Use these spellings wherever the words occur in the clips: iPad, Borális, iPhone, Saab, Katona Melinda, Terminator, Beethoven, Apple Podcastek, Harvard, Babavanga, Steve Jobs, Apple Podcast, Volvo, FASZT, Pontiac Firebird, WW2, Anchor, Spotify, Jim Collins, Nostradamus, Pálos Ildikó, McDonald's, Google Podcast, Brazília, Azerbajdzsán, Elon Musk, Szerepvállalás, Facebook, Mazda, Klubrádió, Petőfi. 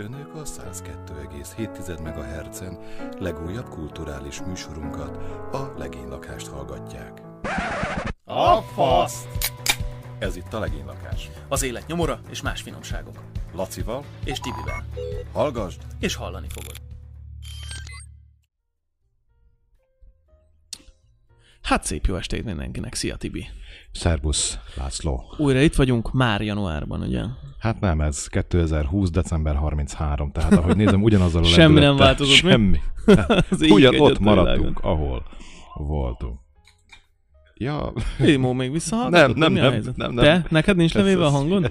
Önök a 102,7 MHz-en legújabb kulturális műsorunkat, a Legénylakást hallgatják. A FASZT! Ez itt a Legénylakás. Az élet nyomora és más finomságok. Lacival és Tibivel. Hallgasd és hallani fogod. Hát szép jó estét mindenkinek. Szia Tibi! Szerbusz, László! Újra itt vagyunk már januárban, ugye? Hát nem, ez 2020. december 33, tehát ahogy nézem, ugyanazzal a semmi nem változott, semmi. Ugyanott maradtunk, ahol voltunk. Ja. Émó, még visszahallgatott? Nem. Te? Neked nincs levéve a hangod?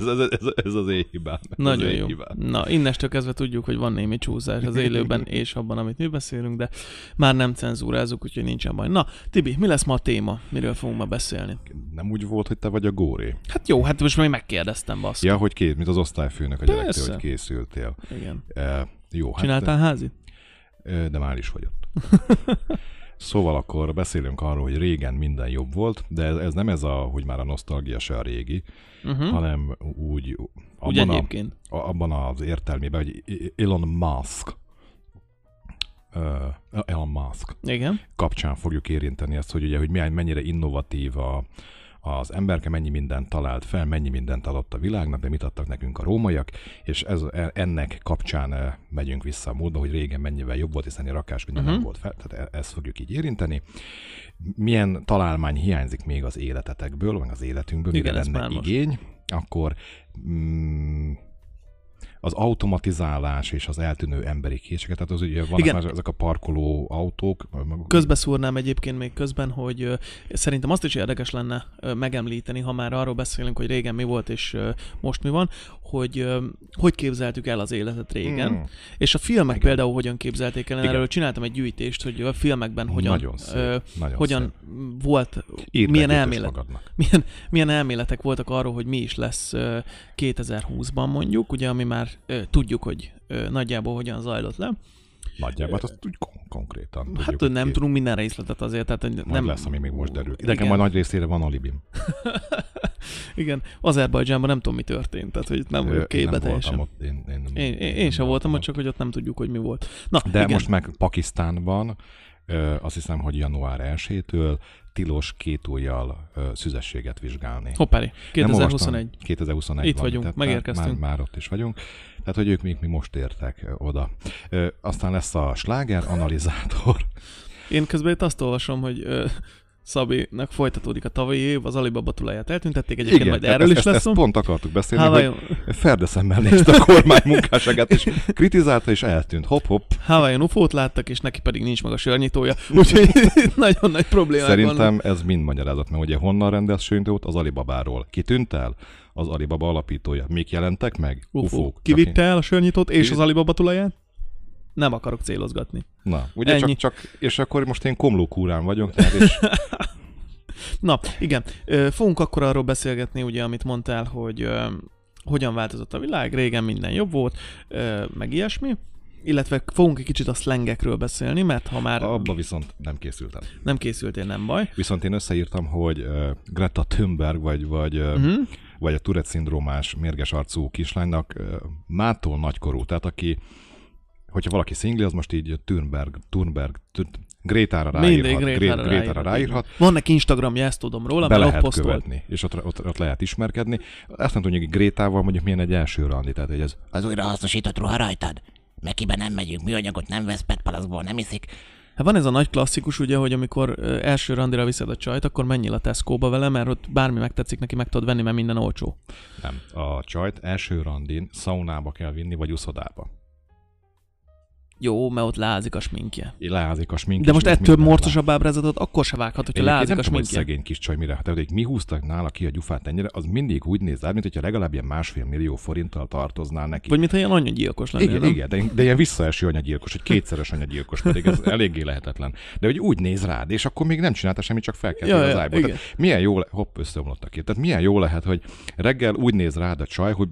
Ez az én hibám. Nagyon jó. Na, innestől kezdve tudjuk, hogy van némi csúszás az élőben és abban, amit mi beszélünk, de már nem cenzúrázunk, úgyhogy nincsen baj. Na, Tibi, mi lesz ma a téma? Miről fogunk ma beszélni? Nem úgy volt, hogy te vagy a góré. Hát jó, hát most még megkérdeztem, basz. Ja, hogy mint az osztályfőnök a gyerektől, hogy készültél. Igen. Jó, hát csináltál házit? De már is vagyok. Szóval akkor beszélünk arról, hogy régen minden jobb volt, de ez nem ez a, hogy már a nosztalgia se a régi, hanem úgy abban az értelmében, hogy Elon Musk igen. kapcsán fogjuk érinteni ezt, hogy ugye, hogy mennyire innovatív az emberke, mennyi mindent talált fel, mennyi mindent adott a világnak, de mit adtak nekünk a rómaiak, és ennek kapcsán megyünk vissza a múltba, hogy régen mennyivel jobb volt, hiszen a rakás minden nem volt fel, tehát ezt fogjuk így érinteni. Milyen találmány hiányzik még az életetekből, vagy az életünkből, mire lenne igény, akkor az automatizálás és az eltűnő emberi készségek, tehát az ugye vannak már ezek a parkoló autók. Közbeszúrnám egyébként még közben, hogy szerintem azt is érdekes lenne megemlíteni, ha már arról beszélünk, hogy régen mi volt és most mi van, hogy képzeltük el az életet régen, és a filmek például hogyan képzelték el, erről csináltam egy gyűjtést, hogy a filmekben hogyan volt, milyen elméletek voltak arról, hogy mi is lesz 2020-ban mondjuk, ugye, ami már tudjuk, hogy nagyjából hogyan zajlott le. Nagyjából, hát azt úgy konkrétan tudjuk. Hát nem tudunk minden részletet azért. Tehát, hogy nem lesz, ami még most derül. Nekem majd nagy részére van alibim. Igen, Azerbajdzsánban nem tudom, mi történt, tehát hogy nem vagyok képbe teljesen. Én sem voltam ott, csak hogy ott nem tudjuk, hogy mi volt. Na, de igen. Most meg Pakisztánban, azt hiszem, hogy január 1-től tilos kétujjal szüzességet vizsgálni. Hoppári, 2021. 2021. Itt vagyunk, tehát megérkeztünk. Már ott is vagyunk. Tehát, hogy ők még mi most értek oda. Aztán lesz a sláger analizátor. Én közben itt azt olvasom, hogy Szabinak folytatódik a tavalyi év, az Alibaba tulaját eltüntették, egyébként igen, majd erről is lesz szó. Pont akartuk beszélni, hogy ferdeszemmel nézte a kormány munkásságát, és kritizálta, és eltűnt. Hopp-hopp. Hawaiian ufót láttak, és neki pedig nincs meg a sörnyitója, úgyhogy nagyon nagy problémák vannak. Szerintem ez mind magyarázat, mert ugye honnan rendelsz sörnyitót? Az Alibabáról. Kitűnt el? Az Alibaba alapítója. Mik jelentek meg? Ufók. Kivitte el a sörnyitót és az Alibaba tulaját? Nem akarok célozgatni. Na, ugye csak és akkor most én komlókúrán vagyok. Na, igen. Fogunk akkor arról beszélgetni, ugye, amit mondtál, hogy hogyan változott a világ, régen minden jobb volt, meg ilyesmi. Illetve fogunk egy kicsit a szlengekről beszélni, mert ha már... Abba viszont nem készültem. Nem készültél, nem baj. Viszont én összeírtam, hogy Greta Thunberg vagy a Tourette-szindrómás mérges arcú kislánynak mától nagykorú, tehát aki... Hogyha valaki szingli, az most így Grétára ráírhat. Grétára ráírhat. Van neki Instagramja, ezt tudom róla, mert ott posztolt. Be lehet követni, és ott lehet ismerkedni. Azt nem tudjuk, hogy Grétával mondjuk milyen egy első randi, tehát hogy ez... Az újrahasznosított ruha rajtad? Mekiben nem megyünk, műanyagot nem vesz, petpalaszból nem iszik. Hát van ez a nagy klasszikus, ugye, hogy amikor első randira viszed a csajt, akkor menjél a Tesco-ba vele, mert ott bármi megtetszik neki, meg tudod venni, mert minden olcsó. Nem, a csajt első randin szaunába kell vinni, vagy uszodába. Jó, mert ott leázik a sminkje. De most ettől morcosabb ábrázatot akkor se vághat, hogyha leázik a sminkje. Nem tudom, hogy szegény kis csaj mire. Tehát, hogy mi húztak nála ki a gyufát ennyire, az mindig úgy néz át, mint hogyha legalább ilyen 1,5 millió forinttal tartoznál neki. Vagy mintha ilyen anyagyilkos lenne. Igen, de ilyen visszaeső anyagyilkos, hogy kétszeres anyagyilkos, pedig ez eléggé lehetetlen. De hogy úgy néz rád, és akkor még nem csinálta semmit, csak felkeltél az ágyból. Tehát milyen jó, hopp, összeomlottak itt. Tehát milyen jó lehet, hogy reggel úgy néz rád a csaj, hogy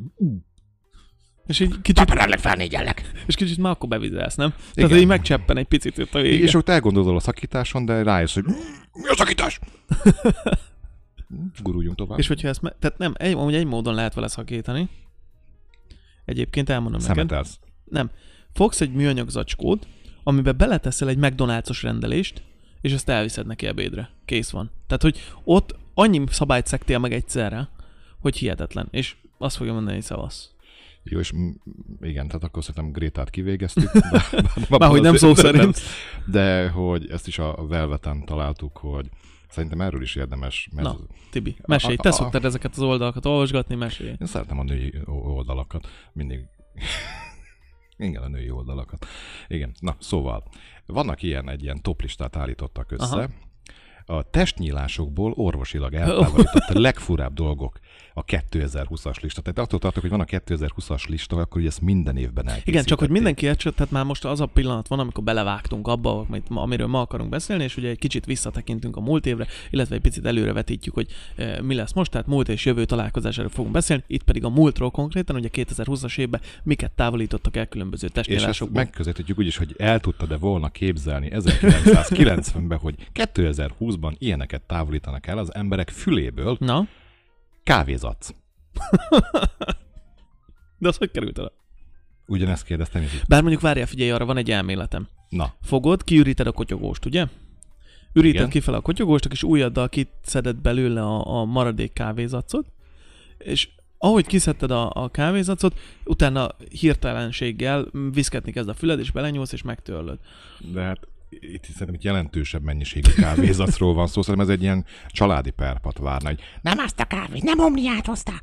és így kicsit már akkor bevizelsz, nem? Igen. Tehát így megcseppen egy picit itt a vége. És ott elgondolod a szakításon, de rájössz, hogy mi a szakítás? Guruljunk tovább. És hogyha ezt tehát nem, egy módon lehet vele szakítani. Egyébként elmondom neked. Szemetelsz. Nem. Fogsz egy műanyag zacskót, amiben beleteszel egy McDonald's-os rendelést, és ezt elviszed neki ebédre. Kész van. Tehát, hogy ott annyi szabályt szektél meg egyszerre, hogy hihetetlen. És azt fogja mondani, hogy szavasz. Jó, és igen, tehát akkor szerintem Grétát kivégeztük. Márhogy nem szó szerint. De hogy ezt is a Velveten találtuk, hogy szerintem erről is érdemes. Mert na, Tibi, mesélj, te szoktad ezeket az oldalakat olvasgatni, mesélj. Én szeretem a női oldalakat, mindig. Igen, a női oldalakat. Igen, na szóval, vannak ilyen toplistát állítottak össze. Aha. A testnyílásokból orvosilag eltávolított legfurább dolgok a 2020-as lista. Tehát attól tartok, hogy van a 2020-as lista, akkor ugye ezt minden évben elkészítették. Igen, csak hogy mindenki elcsölt, tehát már most az a pillanat van, amikor belevágtunk abba, amiről ma akarunk beszélni, és ugye egy kicsit visszatekintünk a múlt évre, illetve egy picit előrevetítjük, hogy mi lesz most, tehát múlt és jövő találkozásáról fogunk beszélni, itt pedig a múltról konkrétan, ugye 2020-as évben miket távolítottak el különböző testnyílásokból. És megközelítjük úgyis, hogy el tudtad-e volna képzelni 1990-ben, hogy 2020 ilyeneket távolítanak el az emberek füléből. Na? Kávézac. De az hogy került el? Ugyanezt kérdeztem is. Bár mondjuk várjál, figyelj, arra van egy elméletem. Na. Fogod, kiüríted a kotyogóst, ugye? Üríted ki fel a kotyogóst, és ujjaddal kiszeded belőle a maradék kávézacot, és ahogy kiszedted a kávézacot, utána hirtelenséggel viszketni kezd a füled, és belenyúlsz, és megtörlöd. De hát itt szerintem itt jelentősebb mennyiségű kávézacról van szó, szerintem ez egy ilyen családi perpat várna, hogy nem azt a kávét, nem omniát hoztál.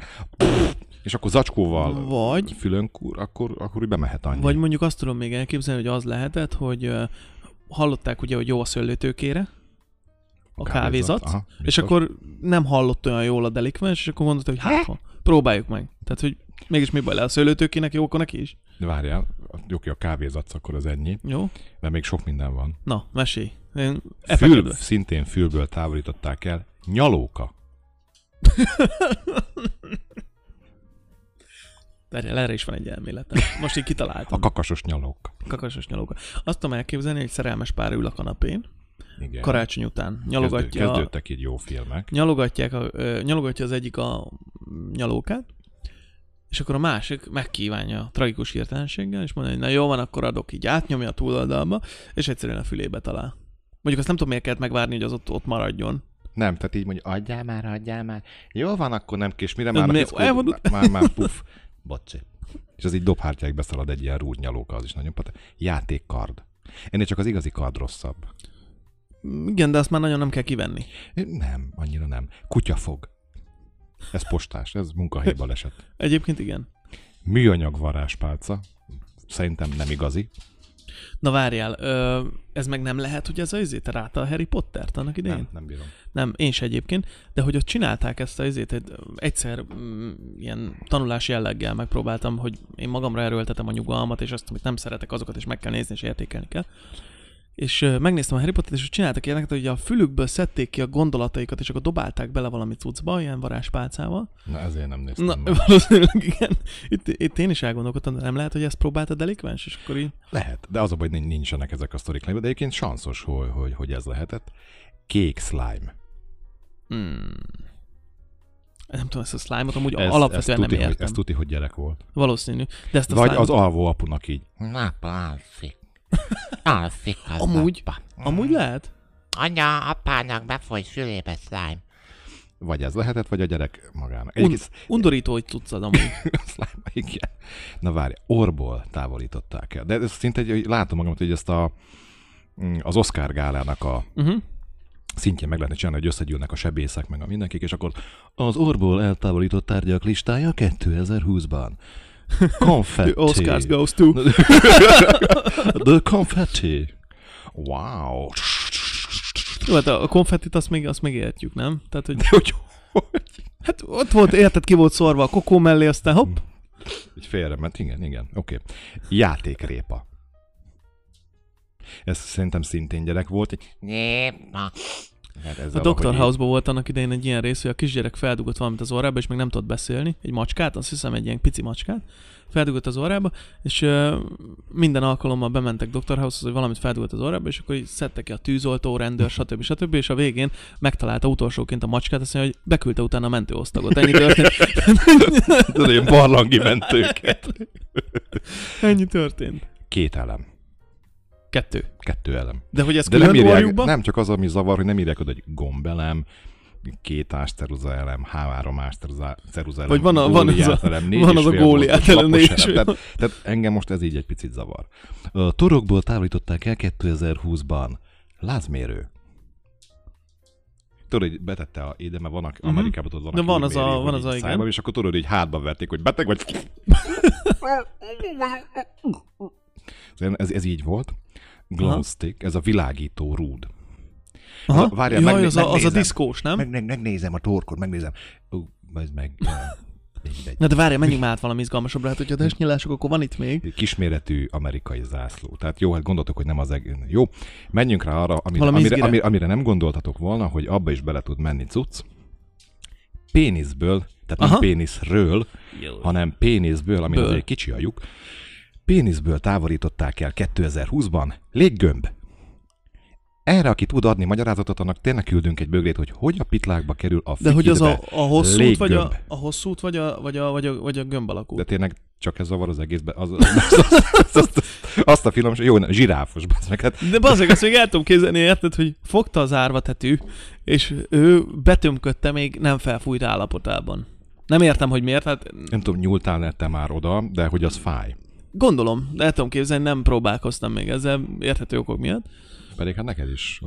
És akkor zacskóval vagy, fülönkúr, akkor úgy bemehet annyi. Vagy mondjuk azt tudom még elképzelni, hogy az lehetett, hogy hallották ugye, hogy jó a szőlőtőkére a kávézac, aha, és akkor nem hallott olyan jól a delikvens, és akkor mondott, hogy hát próbáljuk meg. Tehát, hogy mégis mi baj le a szőlőtőkének, jók neki is? De várjál, oké, a kávézatsz, akkor az ennyi. Jó. De még sok minden van. Na, mesélj. Szintén fülből távolították el. Nyalóka. Erre is van egy elméletem. Most így kitaláltam. A kakasos nyalóka. Kakasos nyalóka. Azt tudom elképzelni, hogy szerelmes pár ül a kanapén. Igen. Karácsony után. Kezdődtek így jó filmek. Nyalogatja az egyik a nyalókát. És akkor a másik megkívánja a tragikus hirtelenséggel, és mondja, hogy na jó van, akkor adok, így átnyomja a túloldalba, és egyszerűen a fülébe talál. Mondjuk azt nem tudom, miért kellett megvárni, hogy az ott maradjon. Nem, tehát így mondja, adjál már. Jó van, akkor nem kés, mire már már puf, bocsi. És az így dobhártyáig beszalad egy ilyen rúdnyalóka, az is nagyon patek. Játékkard. Ennél csak az igazi kard rosszabb. Igen, de azt már nagyon nem kell kivenni. Nem, annyira nem. Kutyafog. Ez postás, ez munkahely baleset. Egyébként igen. Műanyag varázspálca, szerintem nem igazi. Na várjál, ez meg nem lehet, hogy ez az izét ráta a Harry Pottert annak idején? Nem bírom. Nem, én se egyébként, de hogy ott csinálták ezt az izét, egyszer ilyen tanulás jelleggel megpróbáltam, hogy én magamra erőltetem a nyugalmat, és azt, amit nem szeretek, azokat is meg kell nézni, és értékelni kell. És megnéztem a Harry Pottert, és csináltak ilyeneket, hogy a fülükből szedték ki a gondolataikat, és akkor dobálták bele valami cuccba, ilyen varázspálcával. Na ezért nem néztem. Na, valószínűleg igen. Itt én is elgondolkodtam, de nem lehet, hogy ezt próbálta delikvens, és akkor így... Lehet, de az a baj, hogy nincsenek ezek a sztorik, de egyébként sanszos, hogy ez lehetett. Kék slime. Nem tudom, ezt a slime-ot amúgy alapvetően nem értem. Ez tuti, hogy gyerek volt. Valószínű. De ezt a vagy az alvó apunak így. Na, plázik. Amúgy lehet? Anya, apának befolyt fülébe slime. Vagy ez lehetett, vagy a gyerek magának. Undorító, hogy cuccad amúgy. Slime, igen. Na várj, orból távolították el. De ez szinte látom magamat, hogy ezt az Oscar gálának a szintjén meg lehetne csinálni, hogy összegyűlnek a sebészek, meg a mindenkik, és akkor az orból eltávolított tárgyak listája 2020-ban. Konfetti. The Oscars goes to. The konfetti. Wow. Jó, hát a konfettit azt még értjük, nem? Tehát, hogy... De hogy? Hát ott volt, érted, ki volt szorva a kokó mellé, aztán hopp. Így félrement, igen, oké. Okay. Játékrépa. Ez szerintem szintén gyerek volt. Népa. Hát a Dr. House-ban volt annak idején egy ilyen rész, hogy a kisgyerek feldugott valamit az orrába, és még nem tudott beszélni, egy macskát, azt hiszem egy ilyen pici macskát, feldugott az orrába, és minden alkalommal bementek Dr. House-hoz, hogy valamit feldugott az orrába, és akkor így szedte ki a tűzoltó, rendőr, stb. Stb. És a végén megtalálta utolsóként a macskát, azt mondja, hogy beküldte utána a mentőosztagot. Ennyi történt. Tudod, ilyen barlangi mentőket. Ennyi történt. Két elem. Kettő elem. De hogy ez külön írják, nem csak az, ami zavar, hogy nem írják oda egy gombelem, két ásteruza elem, három ásteruza elem, van az a góliát elem is. Tehát engem most ez így egy picit zavar. A torokból távolították el 2020-ban. Lázmérő. Tudod, hogy betette a éde, mert van Amerikában, tudod, van az a szájban, és akkor tudod, hogy hátba verték, hogy beteg vagy. Ez így volt. Glow stick, ez a világító rúd. Aha. Várjál, jaj, megnézem, az a diszkós, nem? Megnézem a torkod, megnézem. Ez meg... Na de várjál, menjünk már át valami izgalmasabbra, hát hogyha testnyílások, akkor van itt még. Kisméretű amerikai zászló. Tehát jó, hát gondoltok, hogy nem az egén. Jó, menjünk rá arra, amire nem gondoltatok volna, hogy abba is bele tud menni cucc. Péniszből, tehát nem péniszről, hanem péniszből, ami azért kicsi a lyuk. Péniszből távolították el 2020-ban léggömb. Erre, aki tud adni magyarázatot, annak tényleg küldünk egy bögrét, hogy hogy a pitlákba kerül a figyelbe. De hogy az a hosszút, vagy a hosszút, vagy a gömb alakú. De tényleg csak ez zavar az egészben. Azt a film, jó, zsiráfos. De bazdmeg, azt még el tudom képzelni, érted, hogy fogta az árvatetű, és ő betömködte még nem felfújt állapotában. Nem értem, hogy miért. Hát... Nem tudom, nyúltál lette már oda, de hogy az fáj. Gondolom, de el tudom képzelni, nem próbálkoztam még ezzel érthető okok miatt. Pedig hát neked is.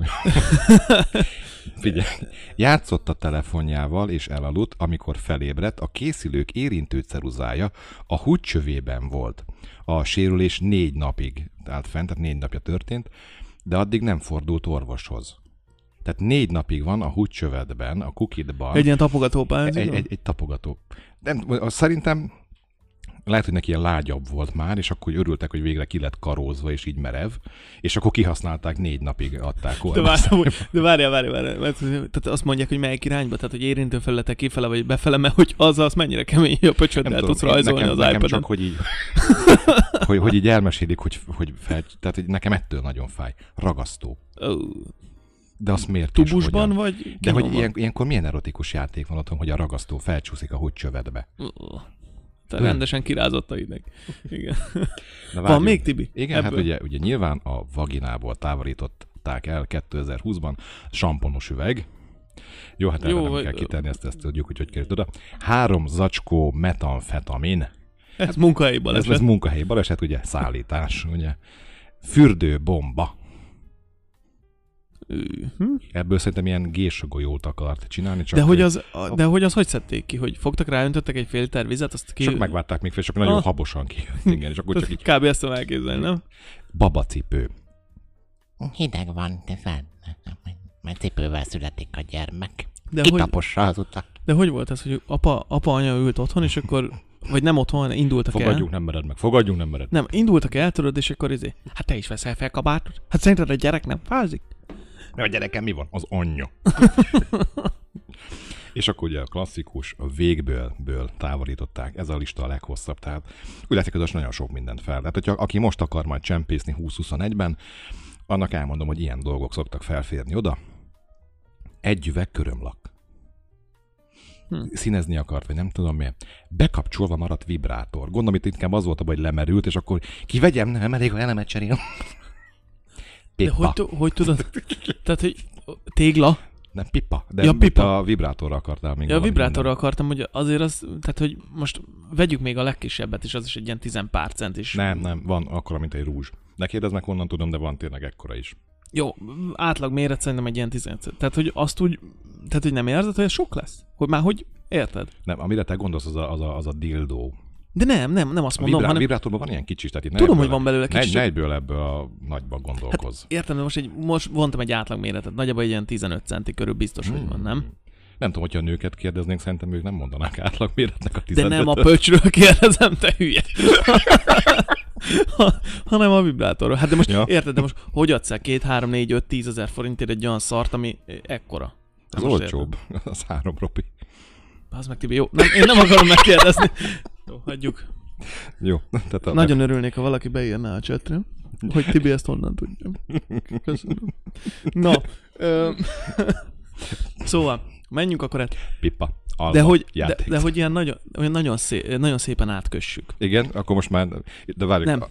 Figyelj, játszott a telefonjával és elaludt, amikor felébredt, a készülők érintő ceruzája a húgycsövében volt. A sérülés 4 napig állt fent, tehát 4 napja történt, de addig nem fordult orvoshoz. Tehát 4 napig van a húgycsövedben, a kukidban. Egy ilyen tapogatópál? Egy tapogató. Nem, szerintem... Lehet, hogy neki ilyen lágyabb volt már, és akkor örültek, hogy végre ki lett karózva, és így merev, és akkor kihasználták, 4 napig adták orvosába. De várjál, mert azt mondják, hogy melyik irányba, tehát hogy érintő felületek kifele vagy befele, mert hogy az mennyire kemény, hogy a pöcsöddel tudsz rajzolni az iPad-en. Nekem csak, hogy így, hogy így elmesélik, tehát nekem ettől nagyon fáj. Ragasztó. De azt miért? Tubusban vagy? De hogy ilyenkor milyen erotikus játék van otthon, hogy a ragasztó felcsúszik a húgycsövedbe. Tehát rendesen kirázott a ideg. Igen. Van még, Tibi? Igen, ebből? Hát ugye nyilván a vaginából távolították el 2020-ban samponos üveg. Jó, hát erre nem kell kitenni, ezt tudjuk, hogy került oda. 3 zacskó metamfetamin. Ez munkahelyi baleset. Ez munkahelyi baleset, ugye szállítás, ugye. Fürdőbomba. Ebből szerintem ilyen gésgolyót akart csinálni. Csak de hogy szedték ki? Hogy fogtak, ráöntöttek egy fél liter vizet, azt ki... Csak megvárták még fél, csak nagyon habosan kijött. Igen, és akkor csak így... Kb. Ezt tudom elképzelni, nem? Babacipő. Hideg van, de mert cipővel születik a gyermek. Kitapossa az utat. De hogy volt ez, hogy apa anya ült otthon, és akkor... Vagy nem otthon, indultak el. Fogadjunk, nem mered meg. Nem, indultak el, tudod, és akkor izé... Hát te is veszel fel kabátot? Hát szerinted a gyerek nem fázik? De a gyerekem mi van? Az anyja. És akkor ugye a klasszikus végből távolították. Ez a lista a leghosszabb. Tehát úgy látszik, hogy nagyon sok mindent fel. Tehát hogyha aki most akar majd csempészni 2021-ben, annak elmondom, hogy ilyen dolgok szoktak felférni oda. Egy üveg körömlak. Színezni akart, vagy nem tudom miért. Bekapcsolva maradt vibrátor. Gondolom, itt inkább az volt abban, hogy lemerült, és akkor kivegyem, nem elég, ha elemet cserélem. Pipa. De hogy tudod? Tehát, hogy tégla? Nem, pipa. De ja, pipa. A vibrátorra akartál még. Ja, a vibrátorra akartam, hogy azért az, tehát, hogy most vegyük még a legkisebbet, és az is egy ilyen 10 pár cent is. Nem, van akkora, mint egy rúzs. Ne kérdeznek, honnan tudom, de van tényleg ekkora is. Jó, átlag méret szerintem egy ilyen 10 cent. Tehát, hogy azt úgy, tehát, hogy nem érzed, hogy ez sok lesz? Hogy már, hogy érted? Nem, amire te gondolsz, az a dildó. De nem azt mondom, hanem... A vibrátorban van ilyen kicsi, tehát itt tudom, hogy van belőle kicsi. Ne egyből ebből a nagyba gondolkoz. Hát értem, de most vontam egy átlag méretet, nagyjából egy ilyen 15 centi körül biztos, hogy van, nem? Nem tudom, hogyha a nőket kérdeznénk, szerintem ők nem mondanák átlag méretnek a 15-öt. De nem a pöcsről kérdezem, te hülye! hanem a vibrátorról. Hát de most érted, de most hogy adsz el 2, 3, 4, 5, 10 ezer forintért egy olyan szart, ami ekkora? Az olcsóbb, az 3 ropi. Az meg Tibi, jó. Nem, én nem akarom megkérdezni. Jó, hagyjuk. Jó. Tehát nagyon örülnék, ha valaki beírná a csetre, hogy Tibi ezt honnan tudja. Köszönöm. Na, szóval, menjünk akkor egy pipa. De hogy, de hogy ilyen nagyon, nagyon szépen átkössük. Igen, akkor most már... De várjuk, nem,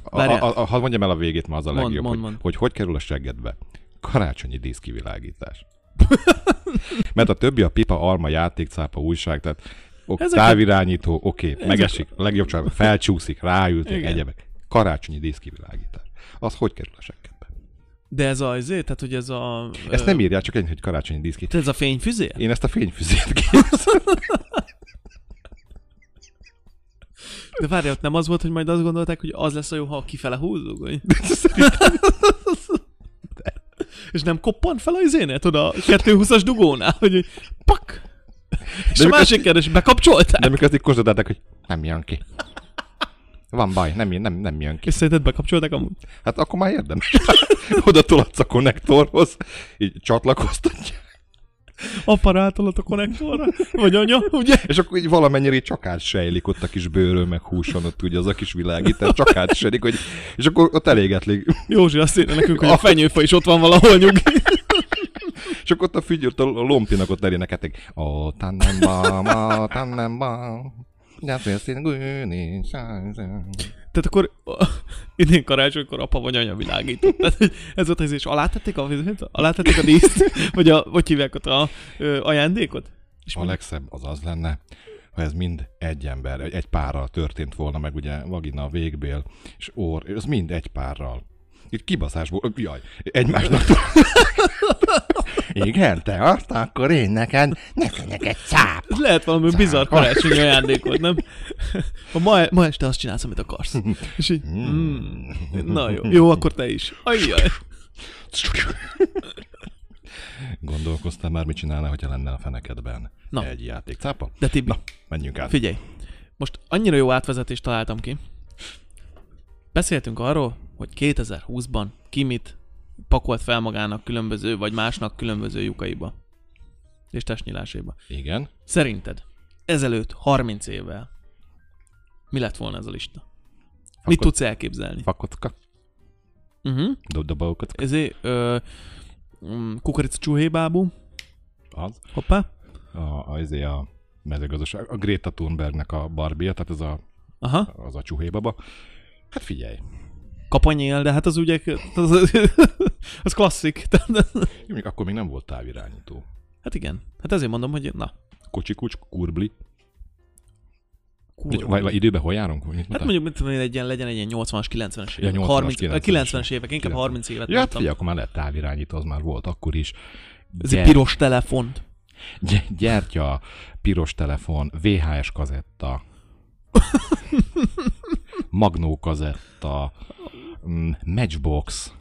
ha mondjam el a végét, már az a legjobb, hogy kerül a seggedbe. Karácsonyi díszkivilágítás. Mert a többi a pipa, alma, játékcápa, újság, tehát távirányító, oké, megesik, a legjobb család, felcsúszik, ráülték, egyebek. Karácsonyi díszkivilágítás. Az hogy kerül a seggedbe? De ez azért, tehát hogy ez a... Ezt nem írják, csak ennyi, hogy karácsonyi díszki. Tehát ez a fényfüzér? Én ezt a fényfüzért képzelem. De várjál, ott nem az volt, hogy majd azt gondolták, hogy az lesz a jó, ha kifele húzzuk? És nem koppan fel a izénet oda a 220-as dugónál, hogy pak! És a másik kérdés, bekapcsolták? De mikor azt így kóstolták, hogy nem jön ki. Van baj, nem jön ki. És szerinted bekapcsolták amúgy? Hát akkor már érdemes. Oda tolatsz a konnektorhoz, így csatlakoztatják. Apparátolat a konnektorra? Vagy anya, ugye? És akkor így valamennyire csakát sejlik ott a kis bőrön, meg húson ott ugye az a kis világítás, csakát sejlik, hogy... És akkor ott elégetlik. Józsi, azt írja nekünk, hogy a fenyőfa is ott van valahol nyugi. És akkor ott a fügyőt, a lompinak ott eléneketik. Ó, tannenbaum, tannenbaum. Tehát akkor idén karácsonykor apa vagy anya világított. Tehát ez volt az, és alátették a díszt, vagy hogy hívják ott a ajándékot? És a legszebb az az lenne, ha ez mind egy ember, egy párral történt volna, meg ugye vagina, végbél, és orr, ez mind egy párral. Itt kibaszásból, jaj, egymásnak. Igen, te azt, akkor én neked egy cáp. Lehet valami bizarr karácsonyi ajándékod, nem? Ma este azt csinálsz, amit akarsz. És így, na jó, jó, akkor te is. Ajjaj. Gondolkoztál már, mit csinálnál, hogyha lenne a fenekedben egy játékcápa? De Tibi, na, menjünk át. Figyelj, most annyira jó átvezetést találtam ki. Beszéltünk arról, hogy 2020-ban ki mit pakolt fel magának különböző, vagy másnak különböző lyukaiba és testnyilásaiba. Igen. Szerinted ezelőtt 30 évvel mi lett volna ez a lista? Mit tudsz elképzelni? Fakocka. Dobdobakocka. Ezért kukorica csúhébábú. Az. Hoppá. Ezért a mezőgazdaság. A Greta Thunbergnek a Barbie, tehát ez a, az a csúhébaba. Hát figyelj. Kapanyél, de hát az ugye, az klasszik. Akkor még nem volt távirányító. Hát igen. Hát ezért mondom, hogy na. Kocsikucs, kurbli. Vagy időben hol járunk? Hát mondjuk, mit tudom, hogy legyen egy ilyen 80-as, 90-es évek. 90-es évek, inkább 30 évet mondtam. Hát figyelj, akkor már lehet távirányító, az már volt akkor is. Ez egy piros telefon. Gyertya, piros telefon, VHS kazetta. Magnó kazetta, Matchbox,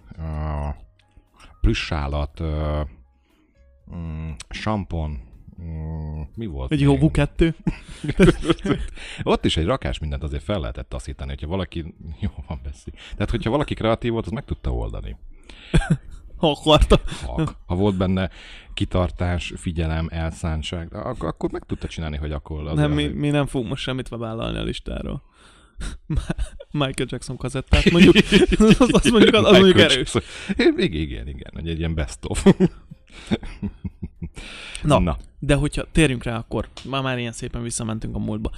plüssállat, sampon, mi volt? Egy jó bukettő. Ott is egy rakás mindent azért fel lehetett taszítani, hogyha valaki... Jó van, beszél. Tehát, hogyha valaki kreatív volt, az meg tudta oldani. Ha akarta. Ha volt benne kitartás, figyelem, elszántság, akkor meg tudta csinálni, hogy akkor... Az nem, mi nem fogunk most semmit bevállalni a listáról. Michael Jackson kazettát mondjuk, azt mondjuk, az mondjuk erős. Igen, egy ilyen best of. Na, de hogyha térjünk rá, akkor már ilyen szépen visszamentünk a múltba.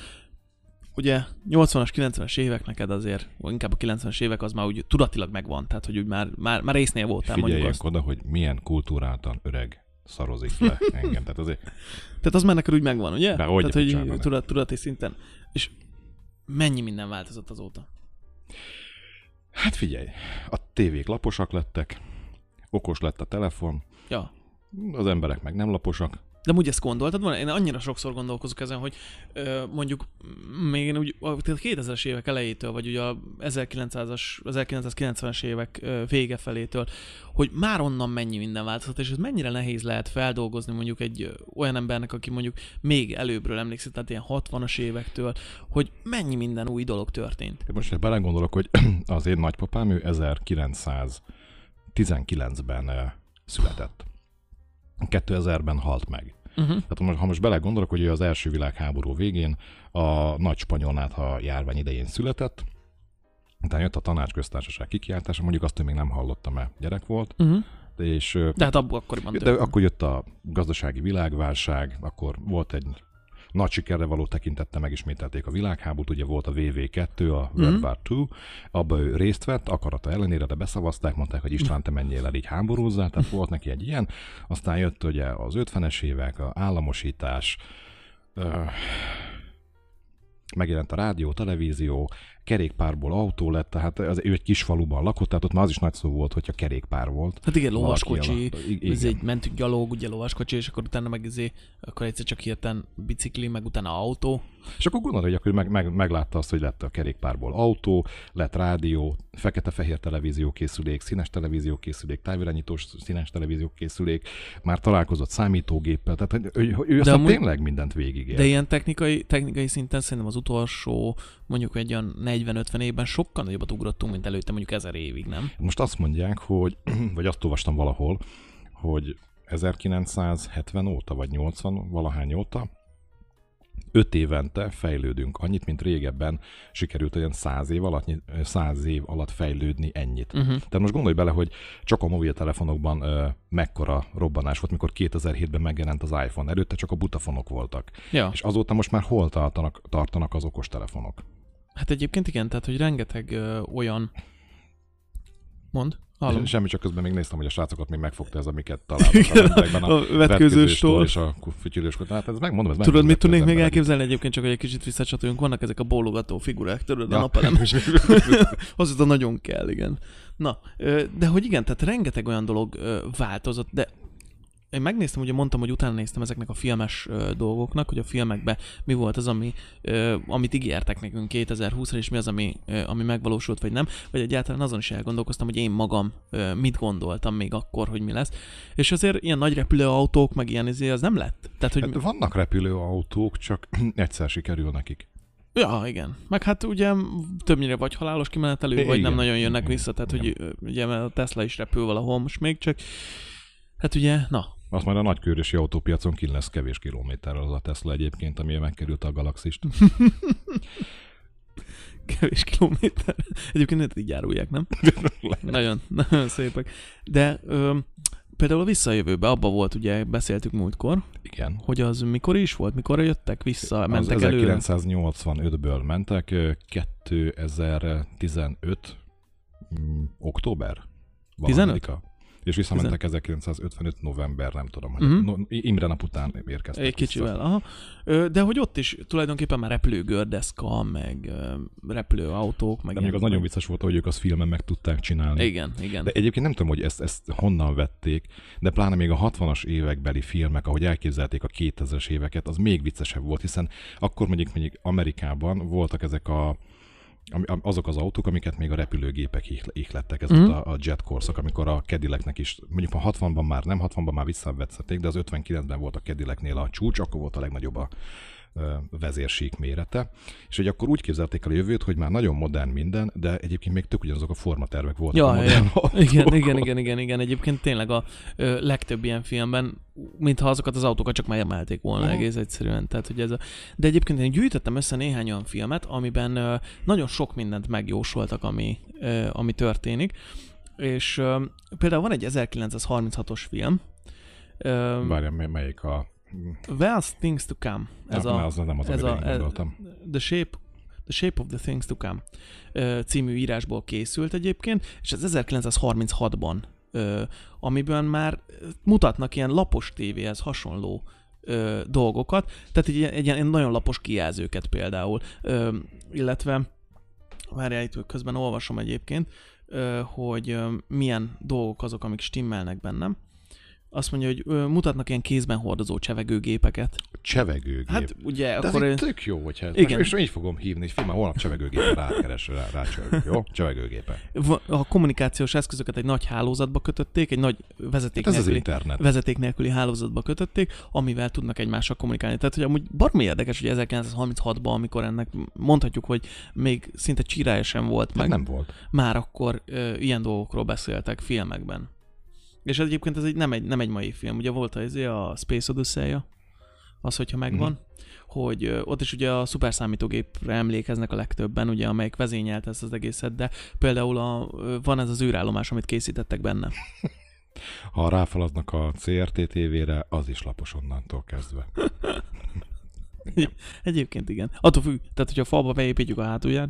Ugye 80-as, 90-es évek neked azért, inkább a 90-es évek az már úgy tudatilag megvan, tehát hogy úgy már résznél voltál. Figyeljek oda, hogy milyen kultúráltan öreg szarozik le engem, tehát azért. Tehát az már neked úgy megvan, ugye? Tehát, hogy tudati szinten. És mennyi minden változott azóta? Hát figyelj, a tévék laposak lettek, okos lett a telefon, az emberek meg nem laposak, De amúgy ezt gondoltad volna? Én annyira sokszor gondolkozok ezen, hogy mondjuk még én úgy a 2000-es évek elejétől, vagy ugye a 1990-es évek vége felétől, hogy már onnan mennyi minden változhat, és ez mennyire nehéz lehet feldolgozni mondjuk egy olyan embernek, aki mondjuk még előbbről emlékszik, tehát ilyen 60-as évektől, hogy mennyi minden új dolog történt. Én most bele gondolok, hogy az én nagypapám, ő 1919-ben született. 2000-ben halt meg. Uh-huh. Tehát ha most belegondolok, hogy ő az első világháború végén a nagy spanyolnátha járvány idején született, utána jött a tanácsköztársaság kikiáltása, mondjuk azt, hogy még nem hallottam, mert gyerek volt. Uh-huh. És, de hát akkoriban de akkor jött a gazdasági világválság, akkor volt egy nagy sikerre való tekintette, megismételték a világháborút, ugye volt a WW2, a World War II, abban ő részt vett, akarata ellenére, de beszavazták, mondták, hogy István, te menjél el így háborúzzál, tehát volt neki egy ilyen, aztán jött ugye az 50-es évek, az államosítás, megjelent a rádió, televízió, kerékpárból autó lett, tehát ő egy kis faluban lakott, tehát ott már az is nagy szó volt, hogyha kerékpár volt. Hát igen, lovaskocsi, mentünk gyalog, ugye lovaskocsi, és akkor utána meg akkor egyszer csak hirtelen bicikli, meg utána autó. És akkor gondolod, hogy akkor meglátta azt, hogy lett a kerékpárból autó, lett rádió, fekete-fehér televíziókészülék, színes televíziókészülék, távirányítós színes televíziókészülék, már találkozott számítógéppel, tehát ő aztán tényleg mindent végigélt. De ilyen technikai szinten szerintem az utolsó, mondjuk egy olyan 40-50 évben sokkal nagyobbat ugrottunk, mint előtte mondjuk 1000 évig, nem? Most azt mondják, hogy, vagy azt olvastam valahol, hogy 1970 óta, vagy 80 valahány óta 5 évente fejlődünk annyit, mint régebben sikerült olyan 100 év alatt fejlődni ennyit. Uh-huh. Tehát most gondolj bele, hogy csak a mobiltelefonokban mekkora robbanás volt, mikor 2007-ben megjelent az iPhone. Előtte csak a butafonok voltak. Ja. És azóta most már hol tartanak az okostelefonok? Hát egyébként igen, tehát hogy rengeteg olyan... Mond? Hallom. Semmi, csak közben még néztem, hogy a srácokat még megfogta ez, amiket találtak a vetkőzőstól és a fütyülőskor. Hát ez megmondom, ez tudod, mit tudnék még elképzelni egyébként, csak hogy egy kicsit visszacsatoljunk, vannak ezek a bólogató figurák, tudod, ja. A napelem. Hozzá nagyon kell, igen. Na, de hogy igen, tehát rengeteg olyan dolog változott, de én megnéztem, ugye mondtam, hogy utána néztem ezeknek a filmes dolgoknak, hogy a filmekben mi volt az, amit ígértek nekünk 2020-ra, és mi az, ami megvalósult, vagy nem. Vagy egyáltalán azon is elgondolkoztam, hogy én magam mit gondoltam még akkor, hogy mi lesz. És azért ilyen nagy repülőautók, meg ilyen az nem lett. Tehát, hogy... hát vannak repülőautók, csak egyszer sikerül nekik. Ja, igen. Meg hát ugye többnyire vagy halálos kimenetelő, vagy igen. Nem nagyon jönnek vissza. Tehát, igen. Hogy ugye a Tesla is repül valahol most még, csak hát ugye, na. Azt majd a nagykőrösi autópiacon kint lesz kevés kilométerrel az a Tesla egyébként, ami megkerült a galaxist. Kevés kilométer. Egyébként így járulják, nem? Nagyon, nagyon szépek. De például a Visszajövőbe, abba volt, ugye beszéltük múltkor. Igen. Hogy az mikor is volt? Mikor jöttek vissza? Mentek előre? 1985-ből mentek, 2015 október? 15? És visszamentek 1955. november, nem tudom, Imre nap után érkeztek egy kicsivel, vissza. Aha. De hogy ott is tulajdonképpen már repülőgördeszka, meg repülőautók, meg... De még az nagyon vicces volt, hogy ők az filmen meg tudták csinálni. Igen, igen. De egyébként nem tudom, hogy ezt honnan vették, de pláne még a 60-as évekbeli filmek, ahogy elképzelték a 2000-es éveket, az még viccesebb volt, hiszen akkor mondjuk Amerikában voltak ezek azok az autók, amiket még a repülőgépek ihlettek, ez volt a jet korszak, amikor a Cadillacnek is, mondjuk a 60-ban már nem, 60-ban már visszavetszették, de az 59-ben volt a Cadillacnél a csúcs, akkor volt a legnagyobb a vezérsík mérete, és hogy akkor úgy képzelték el a jövőt, hogy már nagyon modern minden, de egyébként még tök ugyanazok a formatervek voltak a modern autókon. Igen, egyébként tényleg a legtöbb ilyen filmben, mintha azokat az autókat csak már emelték volna egész egyszerűen. Tehát, hogy ez a... De egyébként én gyűjtöttem össze néhány olyan filmet, amiben nagyon sok mindent megjósoltak, ami történik, és például van egy 1936-os film. Várjál, melyik a... Where's Things to Come. The Shape of the Things to Come című írásból készült egyébként, és ez 1936-ban, amiben már mutatnak ilyen lapos tévéhez hasonló dolgokat, tehát egy ilyen nagyon lapos kijelzőket például, illetve várjál, itt közben olvasom egyébként, hogy milyen dolgok azok, amik stimmelnek bennem. Azt mondja, hogy mutatnak ilyen kézben hordozó csevegőgépeket. Csevegőgép? Hát ugye akkor... De ez tök jó, hogyha... Igen. És így fogom hívni, hogy figyelj, holnap csevegőgépen rákeres, rácsövök, jó? Csevegőgépen. A kommunikációs eszközöket egy nagy hálózatba kötötték, egy nagy vezeték nélküli hálózatba kötötték, amivel tudnak egymással kommunikálni. Tehát, hogy amúgy baromi érdekes, hogy 1936-ban, amikor ennek mondhatjuk, hogy még szinte csírája sem volt meg. Nem volt. Már akkor ilyen dolgokról beszéltek filmekben. És egyébként ez nem egy mai film. Ugye volt a Space Odyssey-ja, az, hogyha megvan, hogy ott is ugye a szuperszámítógépre emlékeznek a legtöbben, ugye, amelyik vezényelt ezt az egészet, de például van ez az űrállomás, amit készítettek benne. Ha ráfaladnak a CRT TV-re, az is lapos onnantól kezdve. Egyébként igen. Attól függ, tehát hogyha a falba beépítjük a hátulját,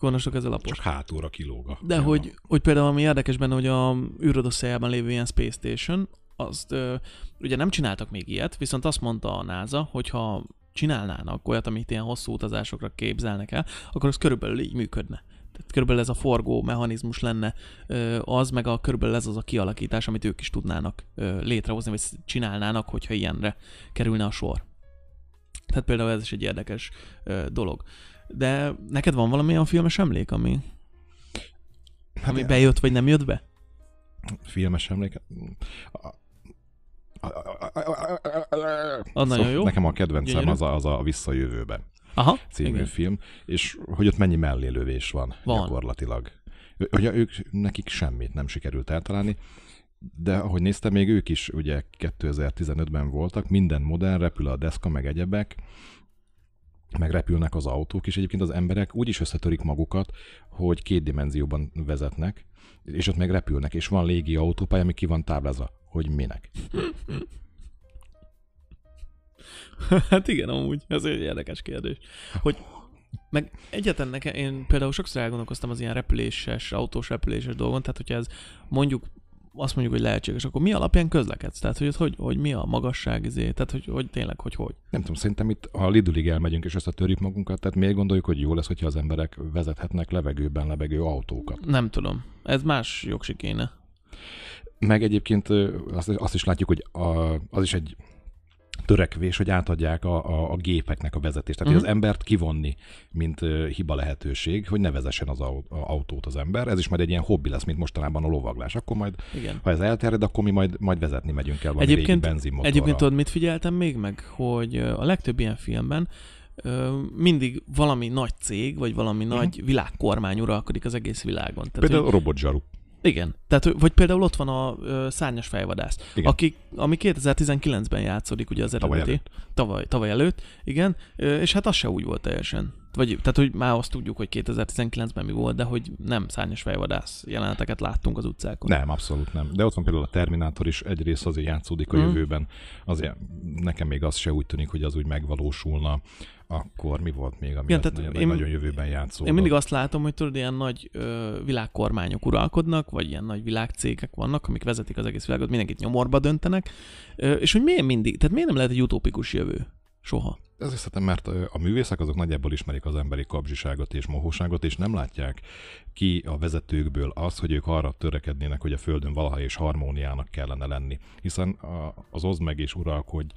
gondosok ez a lapos. Csak hátulra kilóga. De hogy például ami érdekes benne, hogy a űrodosszejában lévő ilyen Space Station, azt ugye nem csináltak még ilyet, viszont azt mondta a NASA, hogyha csinálnának olyat, amit ilyen hosszú utazásokra képzelnek el, akkor az körülbelül így működne. Tehát körülbelül ez a forgó mechanizmus lenne az, meg körülbelül ez az a kialakítás, amit ők is tudnának létrehozni, vagy csinálnának, hogyha ilyenre kerülne a sor. Tehát például ez is egy érdekes dolog. De neked van valamilyen filmes emlék, ami bejött, vagy nem jött be? Filmes emlék? Nagyon jó. Nekem a kedvencem az a Visszajövőbe című film, és hogy ott mennyi mellélövés van gyakorlatilag. Hogy nekik semmit nem sikerült eltalálni, de ahogy néztem, még ők is ugye 2015-ben voltak, minden modern, repül a deszka, meg egyebek, meg repülnek az autók, és egyébként az emberek úgy is összetörik magukat, hogy két dimenzióban vezetnek, és ott meg repülnek, és van légi autópálya, ami ki van táblázva, hogy minek. Hát igen, amúgy, ez egy érdekes kérdés. Hogy meg egyetlen nekem, én például sokszor elgondolkoztam az ilyen repüléses, autós repüléses dolgon, tehát hogyha ez azt mondjuk, hogy lehetséges, akkor mi alapján közlekedsz? Tehát, hogy mi a magasság, tehát, hogy tényleg, hogy? Nem tudom, szerintem itt a Lidl-ig elmegyünk és összetörjük magunkat, tehát miért gondoljuk, hogy jó lesz, hogyha az emberek vezethetnek levegőben lebegő autókat? Nem tudom. Ez más jogsi kéne. Meg egyébként azt is látjuk, hogy az is egy törekvés, hogy átadják a gépeknek a vezetést. Tehát az embert kivonni, mint hiba lehetőség, hogy ne vezessen az autót az ember. Ez is majd egy ilyen hobbi lesz, mint mostanában a lovaglás. Akkor majd, igen, ha ez elterjed, akkor mi majd vezetni megyünk el valami régi benzinmotorral. Egyébként tudod, mit figyeltem még meg? Hogy a legtöbb ilyen filmben mindig valami nagy cég, vagy valami nagy világkormány uralkodik az egész világon. Tehát például a robotzsaru. Igen. Tehát, vagy például ott van a Szárnyas fejvadász, ami 2019-ben játszódik, ugye az eredeti. Tavaly előtt. Igen. És hát az se úgy volt teljesen. Tehát, hogy már azt tudjuk, hogy 2019-ben mi volt, de hogy nem Szárnyas fejvadász jeleneteket láttunk az utcákon. Nem, abszolút nem. De ott van például a Terminator is, egyrészt azért játszódik a jövőben. Azért nekem még az se úgy tűnik, hogy az úgy megvalósulna. Akkor mi volt még, ami nagyon jövőben játszódott? Én mindig azt látom, hogy tudod, ilyen nagy világkormányok uralkodnak, vagy ilyen nagy világcégek vannak, amik vezetik az egész világot, mindenkit nyomorba döntenek, és hogy miért nem lehet egy utópikus jövő? Soha. Ez is szerintem, mert a művészek azok nagyjából ismerik az emberi kapzsiságot és mohóságot, és nem látják ki a vezetőkből azt, hogy ők arra törekednének, hogy a Földön valaha is harmóniának kellene lenni. Hiszen az oszd meg és uralkodj,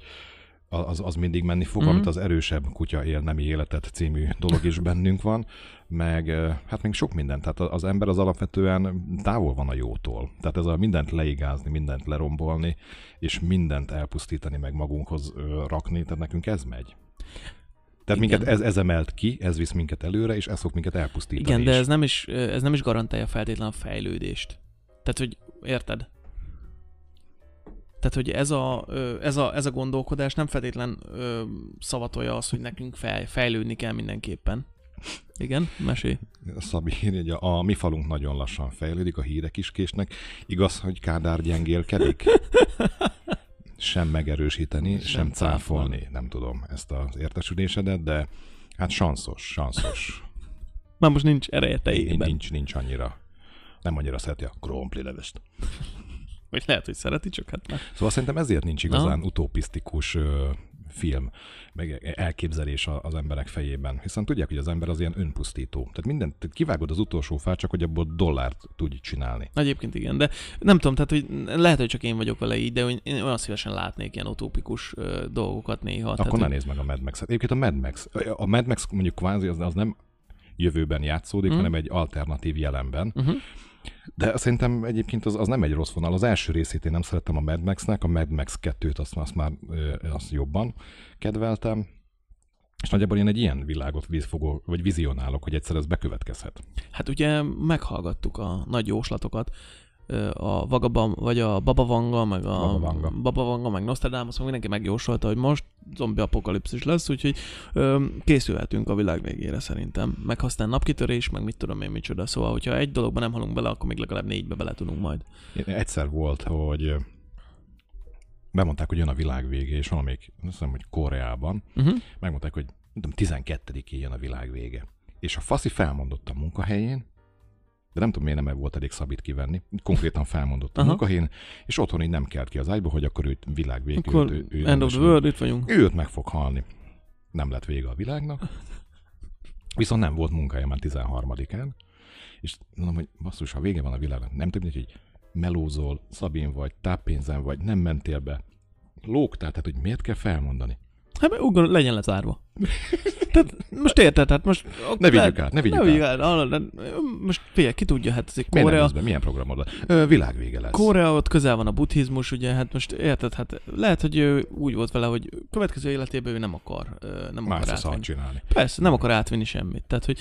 az mindig menni fog, amit az erősebb kutya él nemi életet című dolog is bennünk van, meg hát még sok minden. Tehát az ember az alapvetően távol van a jótól. Tehát ez a mindent leigázni, mindent lerombolni, és mindent elpusztítani, meg magunkhoz rakni, tehát nekünk ez megy. Tehát minket ez emelt ki, ez visz minket előre, és ez fog minket elpusztítani. Igen, de ez nem is garantálja feltétlenül a fejlődést. Tehát, hogy érted? Tehát, hogy ez a gondolkodás nem feltétlen szavatolja az, hogy nekünk fejlődni kell mindenképpen. Igen, mesélj. Szabi írja, a mi falunk nagyon lassan fejlődik, a hírek is késnek. Igaz, hogy Kádár gyengélkedik? Sem megerősíteni, sem cáfolni. Nem tudom ezt az értesülésedet, de hát sanszos. Már most nincs ereje tejében. Nincs annyira. Nem annyira szereti a kromplilevest. Vagy lehet, hogy szereti, csak hát már. Szóval szerintem ezért nincs igazán utopisztikus film, meg elképzelés az emberek fejében. Hiszen tudják, hogy az ember az ilyen önpusztító. Tehát mindent kivágod az utolsó fát, csak hogy abból dollárt tudj csinálni. Egyébként igen, de nem tudom, tehát hogy lehet, hogy csak én vagyok vele így, de én olyan szívesen látnék ilyen utópikus dolgokat néha. Akkor ne nézd meg a Mad Max-et. Egyébként a Mad Max mondjuk kvázi az nem jövőben játszódik, hanem egy alternatív jelenben. De szerintem egyébként az nem egy rossz vonal. Az első részét én nem szerettem a Mad Max-nek, a Mad Max 2-t azt már azt jobban kedveltem. És nagyjából én egy ilyen világot vízfogó, vagy vizionálok, hogy egyszer ez bekövetkezhet. Hát ugye meghallgattuk a nagy jóslatokat, a Vagabond, vagy a Babavanga, meg a Babavanga, meg Nostradamus, mindenki megjósolta, hogy most zombi apokalipszis lesz, úgyhogy készülhetünk a világ végére szerintem. Meg aztán napkitörés, meg mit tudom én micsoda. Szóval, hogyha egy dologban nem halunk bele, akkor még legalább 4-be bele tudunk majd. Egyszer volt, hogy bemondták, hogy jön a világ vége, és valamelyik, azt hiszem, hogy Koreában, megmondták, hogy 12-én jön a világ vége. És a faszi felmondott a munkahelyén, de nem tudom, miért nem volt elég szabít kivenni. Konkrétan felmondott a munkahelyén, és otthon így nem kelt ki az ágyba, hogy akkor őt világ végül. Akkor ő end of the world, itt vagyunk. Őt meg fog halni. Nem lett vége a világnak. Viszont nem volt munkája már 13-án. És mondom, hogy basszus, ha vége van a világnak, nem tudni, hogy melózol, szabin vagy, táppénzen vagy, nem mentél be. Lógtál, tehát hogy miért kell felmondani? Hát ugyan, legyen lezárva. Tehát most érted, tehát most... Ne vigyük át, ne vigyük át. Most figyelj, ki tudja, hát ez Korea... Miért nem milyen programod lesz? Világvége lesz. Korea, ott közel van a buddhizmus, ugye, hát most érted, hát lehet, hogy ő úgy volt vele, hogy következő életében ő nem akar átvinni. Csinálni. Persze, nem akar átvinni semmit. Tehát, hogy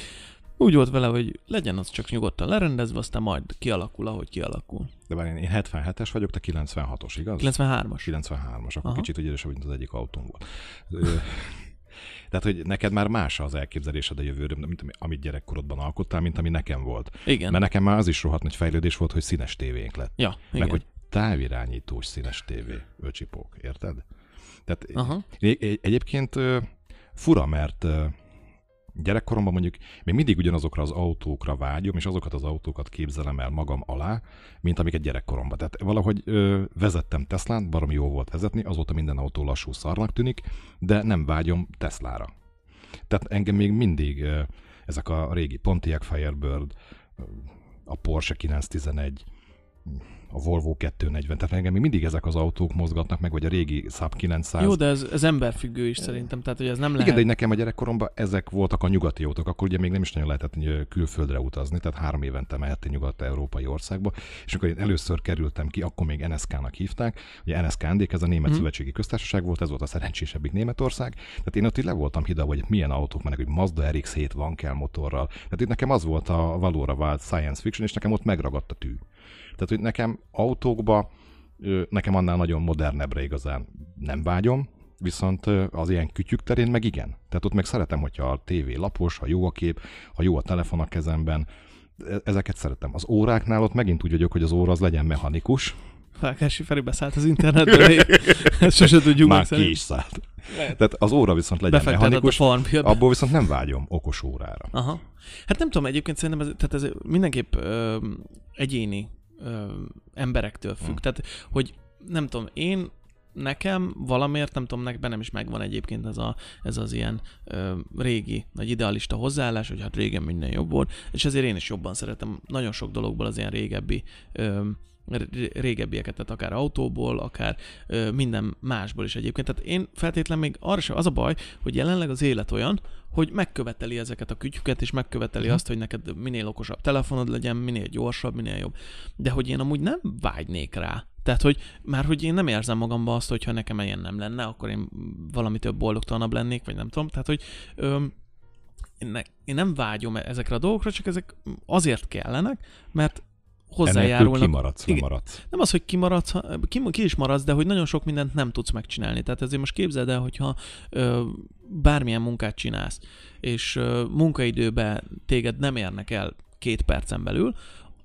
úgy volt vele, hogy legyen az csak nyugodtan lerendezve, aztán majd kialakul, ahogy kialakul. De bár én 77-es vagyok, te 96-os, igaz? 93-as. 93-as, akkor kicsit idősebb, mint az egyik autón volt. Tehát, hogy neked már más az elképzelésed a jövőről, mint amit gyerekkorodban alkottál, mint ami nekem volt. Igen. Mert nekem már az is rohadt nagy fejlődés volt, hogy színes tévénk lett. Ja, igen. Meg, hogy távirányítós színes tévé, öcsipók, érted? Tehát egyébként fura, mert... Gyerekkoromban mondjuk még mindig ugyanazokra az autókra vágyom, és azokat az autókat képzelem el magam alá, mint amiket gyerekkoromban. Tehát valahogy vezettem Teslát, baromi jó volt vezetni, azóta minden autó lassú szarnak tűnik, de nem vágyom Teslára. Tehát engem még mindig ezek a régi Pontiac Firebird, a Porsche 911, a Volvo 240, tehát engem még mindig ezek az autók mozgatnak meg, vagy a régi Saab 900. Jó, de ez emberfüggő is szerintem, tehát hogy ez nem lehet. Igen, de nekem a gyerekkoromban ezek voltak a nyugati autók, akkor ugye még nem is nagyon lehetett külföldre utazni, tehát 3 évente mehettél nyugat-európai országba, és amikor én először kerültem ki, akkor még NSK-nak hívták, ugye NSKND, ez a Német Szövetségi Köztársaság volt, ez volt a szerencsésebbik Németország, tehát én ott így le voltam hideg, hogy milyen autók mennek, hogy Mazda RX-7 van kell motorral. Tehát itt nekem az volt a valóra vált science fiction, és nekem ott megragadt a tű. Tehát, hogy nekem autókba, nekem annál nagyon modernebbre igazán nem vágyom, viszont az ilyen kütyük terén meg igen. Tehát ott meg szeretem, hogyha a tévé lapos, ha jó a kép, ha jó a telefon a kezemben, ezeket szeretem. Az óráknál ott megint úgy vagyok, hogy az óra az legyen mechanikus. Vákási Feri beszállt az internetből, ezt sose tudjuk. Már ki is szállt. Tehát az óra viszont legyen mechanikus, abból viszont nem vágyom okos órára. Aha. Hát nem tudom, egyébként szerintem ez mindenképp egyéni emberektől függ. Tehát, hogy nem tudom, nekem valamiért, nem tudom, bennem is megvan egyébként ez az ilyen régi, nagy idealista hozzáállás, hogy hát régen minden jobb volt, és ezért én is jobban szeretem nagyon sok dologból az ilyen régebbieket, tehát akár autóból, akár minden másból is egyébként. Tehát én feltétlenül még arra sem, az a baj, hogy jelenleg az élet olyan, hogy megköveteli ezeket a kütyüket, és megköveteli azt, hogy neked minél okosabb telefonod legyen, minél gyorsabb, minél jobb. De hogy én amúgy nem vágynék rá. Tehát, hogy már hogy én nem érzem magamba azt, hogyha nekem ilyen nem lenne, akkor én valamitől boldogtalanabb lennék, vagy nem tudom. Tehát, hogy én nem vágyom ezekre a dolgokra, csak ezek azért kellenek, mert hozzájárulnak. Kimaradsz, lemaradsz. Nem az, hogy kimaradsz, ki is maradsz, de hogy nagyon sok mindent nem tudsz megcsinálni. Tehát ezért most képzeld el, hogyha bármilyen munkát csinálsz, és munkaidőben téged nem érnek el 2 percen belül,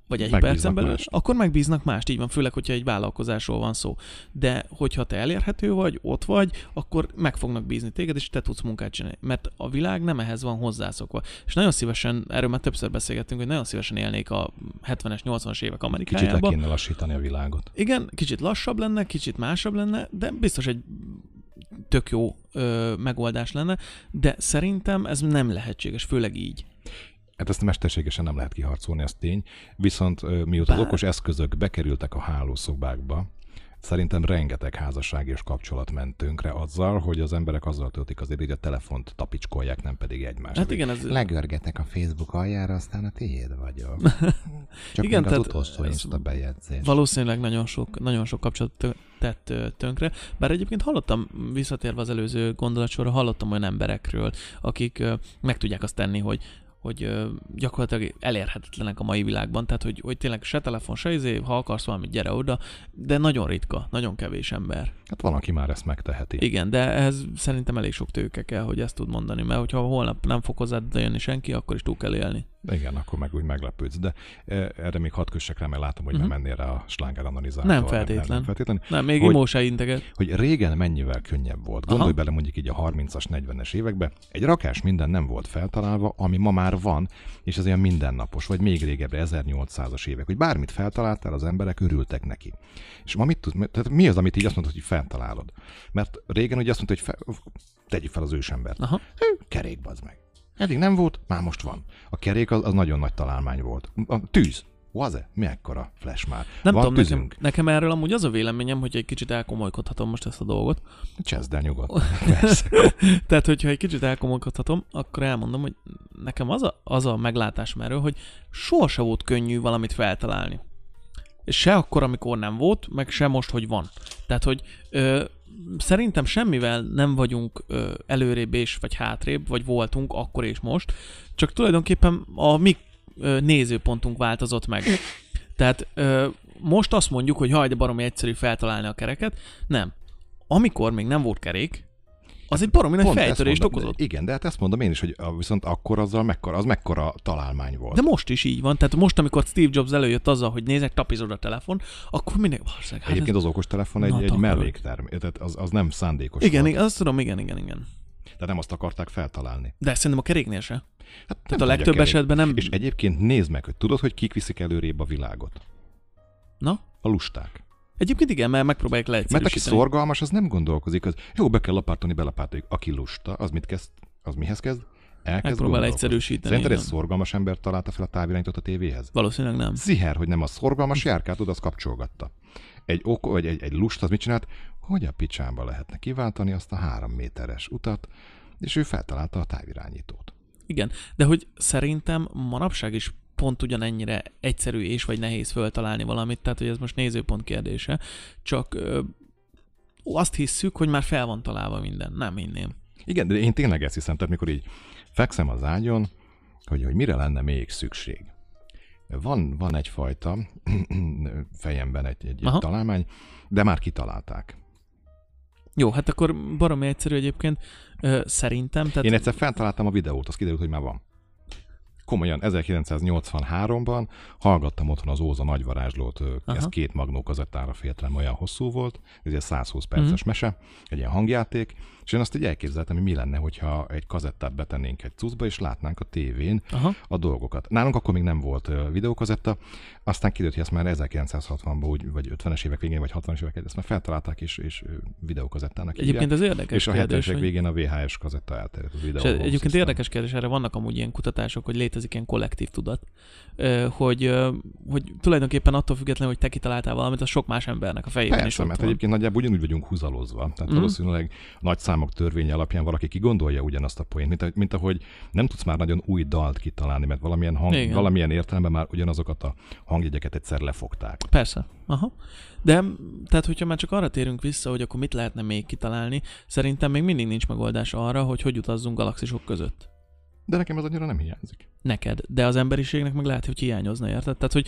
vagy 1 percen belül, akkor megbíznak mást, így van, főleg, hogyha egy vállalkozásról van szó. De hogyha te elérhető vagy, ott vagy, akkor meg fognak bízni téged, és te tudsz munkát csinálni, mert a világ nem ehhez van hozzászokva. És nagyon szívesen, erről már többször beszélgettünk, hogy nagyon szívesen élnék a 70-es, 80-as évek Amerikájába. Kicsit le kéne lassítani a világot. Igen, kicsit lassabb lenne, kicsit másabb lenne, de biztos egy tök jó megoldás lenne, de szerintem ez nem lehetséges, főleg így. Hát ezt mesterségesen nem lehet kiharcolni, ez tény. Viszont miután az okos eszközök bekerültek a hálószobákba, szerintem rengeteg házasság és kapcsolat ment tönkre azzal, hogy az emberek azzal töltik azért, hogy a telefont tapicskolják, nem pedig egymást. Hát igen, ez... Legörgetek a Facebook aljára, aztán a tiéd vagyok. Csak igen, még az utolsó Insta bejegyzés. Valószínűleg nagyon sok kapcsolat tett tönkre. Bár egyébként hallottam, visszatérve az előző gondolatsorra, hallottam olyan emberekről, akik meg tudják azt tenni, hogy gyakorlatilag elérhetetlenek a mai világban, tehát hogy tényleg se telefon, se izé, ha akarsz valamit, gyere oda, de nagyon ritka, nagyon kevés ember. Hát van, aki már ezt megteheti. Igen, de ehhez szerintem elég sok tőke kell, hogy ezt tud mondani, mert hogyha holnap nem fog hozzád jönni senki, akkor is túl kell élni. Igen, akkor meg úgy meglepődsz, de erre még hadd kössek rá, mert látom, hogy nem ennél rá a sláger analizátor. Nem feltétlen. Nem, még imó se integet. Hogy régen mennyivel könnyebb volt. Gondolj bele mondjuk így a 30-as, 40-es években, egy rakás minden nem volt feltalálva, ami ma már van, és ez olyan mindennapos, vagy még régebbre, 1800-as évek, hogy bármit feltaláltál, az emberek örültek neki. És ma mit tud, tehát mi az, amit így azt mondod, hogy feltalálod? Mert régen ugye azt mondta, hogy tegyük fel az ősembert. Kerék, bazd meg. Eddig nem volt, már most van. A kerék az nagyon nagy találmány volt. A tűz. Vaze? Mekkora flash már? Nem tudom, nekem erről amúgy az a véleményem, hogy egy kicsit elkomolykodhatom most ezt a dolgot. Cseszd el nyugodtan. Tehát, hogyha egy kicsit elkomolykodhatom, akkor elmondom, hogy nekem az a meglátásom erről, hogy sohasa volt könnyű valamit feltalálni. És se akkor, amikor nem volt, meg se most, hogy van. Tehát, hogy... szerintem semmivel nem vagyunk előrébb és vagy hátrébb, vagy voltunk akkor és most, csak tulajdonképpen a mi nézőpontunk változott meg. Tehát most azt mondjuk, hogy haj, de baromi egyszerű feltalálni a kereket. Nem. Amikor még nem volt kerék, az egy baromi nagy fejtörést okozott. Igen, de hát ezt mondom én is, hogy viszont akkor az mekkora találmány volt. De most is így van, tehát most, amikor Steve Jobs előjött azzal, hogy nézek, tapizod a telefon, akkor mindig... Hát egyébként az okostelefon egy melléktermék, tehát az nem szándékos. Igen, volt. Azt tudom, igen. Tehát nem azt akarták feltalálni. De szerintem a keréknél se. Hát tehát a legtöbb esetben nem... És egyébként nézd meg, hogy tudod, hogy kik viszik előrébb a világot? Na? A lusták. Egyébként igen, mert megpróbálják leegyszerűsíteni. Mert aki szorgalmas, az nem gondolkozik. Az, jó, be kell lapátolni, belapátoljuk. Aki lusta, az mit kezd? Az mihez kezd? Megpróbál egyszerűsíteni. Szerinted egy szorgalmas ember találta fel a távirányítót a tévéhez? Valószínűleg nem. Ziher, hogy nem a szorgalmas járkát oda, azt kapcsolgatta. Egy lust az mit csinált? Hogy a picsámba lehetne kiváltani azt a 3 méteres utat, és ő feltalálta a távirányítót. Igen, de hogy szerintem manapság is pont ugyanennyire egyszerű és vagy nehéz föltalálni valamit, tehát hogy ez most nézőpont kérdése, csak azt hisszük, hogy már fel van találva minden, nem hinném. Igen, de én tényleg ezt hiszem, tehát mikor így fekszem az ágyon, hogy mire lenne még szükség. Van egyfajta fejemben egy találmány, de már kitalálták. Jó, hát akkor baromi egyszerű egyébként, szerintem. Tehát... Én egyszer feltaláltam a videót, az kiderült, hogy már van. Komolyan, 1983-ban hallgattam otthon az Óza nagyvarázslót, ez 2 Magnó kazettára féltem, olyan hosszú volt, ez egy 120 perces mese, egy ilyen hangjáték, és én azt így elképzeltem, hogy mi lenne, hogyha egy kazettát betennénk egy cuccba, és látnánk a tévén a dolgokat. Nálunk akkor még nem volt videókazetta, aztán kiderült, hogy ezt már 1960-ban, vagy 50-es évek végén, vagy 60-es évek, ezt már feltalálták, és videókazettának hívják. Egyébként az érdekes és kérdés, a 70-es évek végén a VHS kazetta elterjedt az videó. Egyébként érdekes kérdés, erre vannak amúgy ilyen kutatások, hogy létezik ilyen kollektív tudat, hogy tulajdonképpen attól függetlenül, hogy te kitaláltál valamit, az sok más embernek a fejében. Persze, is ott mert van. Egyébként nagyjából ugyanúgy vagyunk húzalozva. Tehát valószínűleg nagy számok törvénye alapján valaki kigondolja ugyanazt a poént, mint ahogy nem tudsz már nagyon új dalt kitalálni, mert valamilyen értelemben már ugyanazokat a hangjegyeket egyszer lefogták. Persze. Aha. De tehát, hogyha már csak arra térünk vissza, hogy akkor mit lehetne még kitalálni, szerintem még mindig nincs megoldás arra, hogy utazzunk galaxisok között. De nekem az annyira nem hiányzik. Neked, de az emberiségnek meg lehet, hogy hiányozna, érted? Tehát, hogy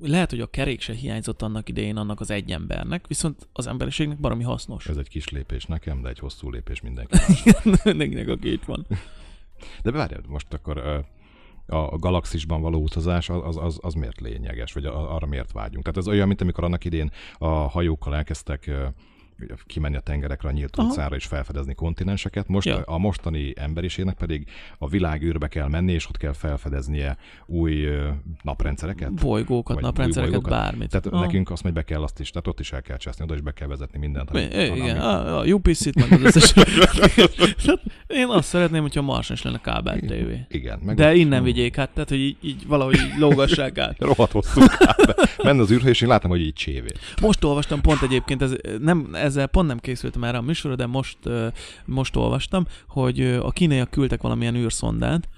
lehet, hogy a kerék se hiányzott annak idején annak az egy embernek, viszont az emberiségnek baromi hasznos. Ez egy kis lépés nekem, de egy hosszú lépés mindenki. Mindenkinek a két van. De várjál, most akkor a galaxisban való utazás az miért lényeges, vagy arra miért vágyunk? Tehát ez olyan, mint amikor annak idén a hajókkal elkezdtek kimenni a tengerekre, a nyílt utcára és felfedezni kontinenseket. Most a mostani emberiségnek pedig a világűrbe kell menni, és ott kell felfedeznie új naprendszereket. Bolygókat, naprendszereket, bármit. Tehát nekünk azt, hogy be kell azt is, tehát ott is el kell cseszni, oda is be kell vezetni mindent. Igen, a UPC-t meg az összes. Én azt szeretném, hogyha Marson is lenne kábel tévé. Igen. De innen vigyék, hát tehát, hogy így valahogy lógassák át. Rohadt hosszú kábel. Menne az űrhő, és én láttam, hogy így csévél. Most olvastam pont egyébként, ezzel pont nem készültem erre a műsorra, de most olvastam, hogy a kínaiak küldtek valamilyen űrszondát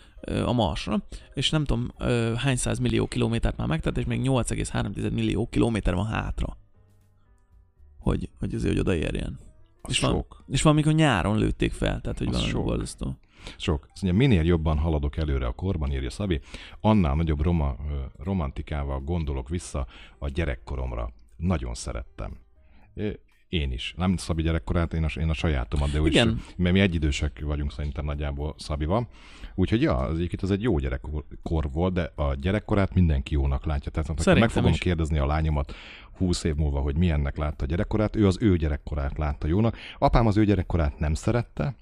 a Marsra, és nem tudom hány százmillió kilométert már megtett, és még 8,3 millió kilométer van hátra, hogy azért, hogy odaérjen. És valamikor nyáron lőtték fel, tehát hogy valami borzasztó. Sok. Szóval minél jobban haladok előre a korban, írja Szabi, annál nagyobb romantikával gondolok vissza a gyerekkoromra. Nagyon szerettem. Én is. Nem Szabi gyerekkorát, én a sajátomat, de úgyis, mert mi egyidősek vagyunk szerintem nagyjából Szabival. Úgyhogy az egy jó gyerekkor volt, de a gyerekkorát mindenki jónak látja. Tehát meg fogom kérdezni a lányomat 20 év múlva, hogy milyennek látta a gyerekkorát. Ő az ő gyerekkorát látta jónak. Apám az ő gyerekkorát nem szerette.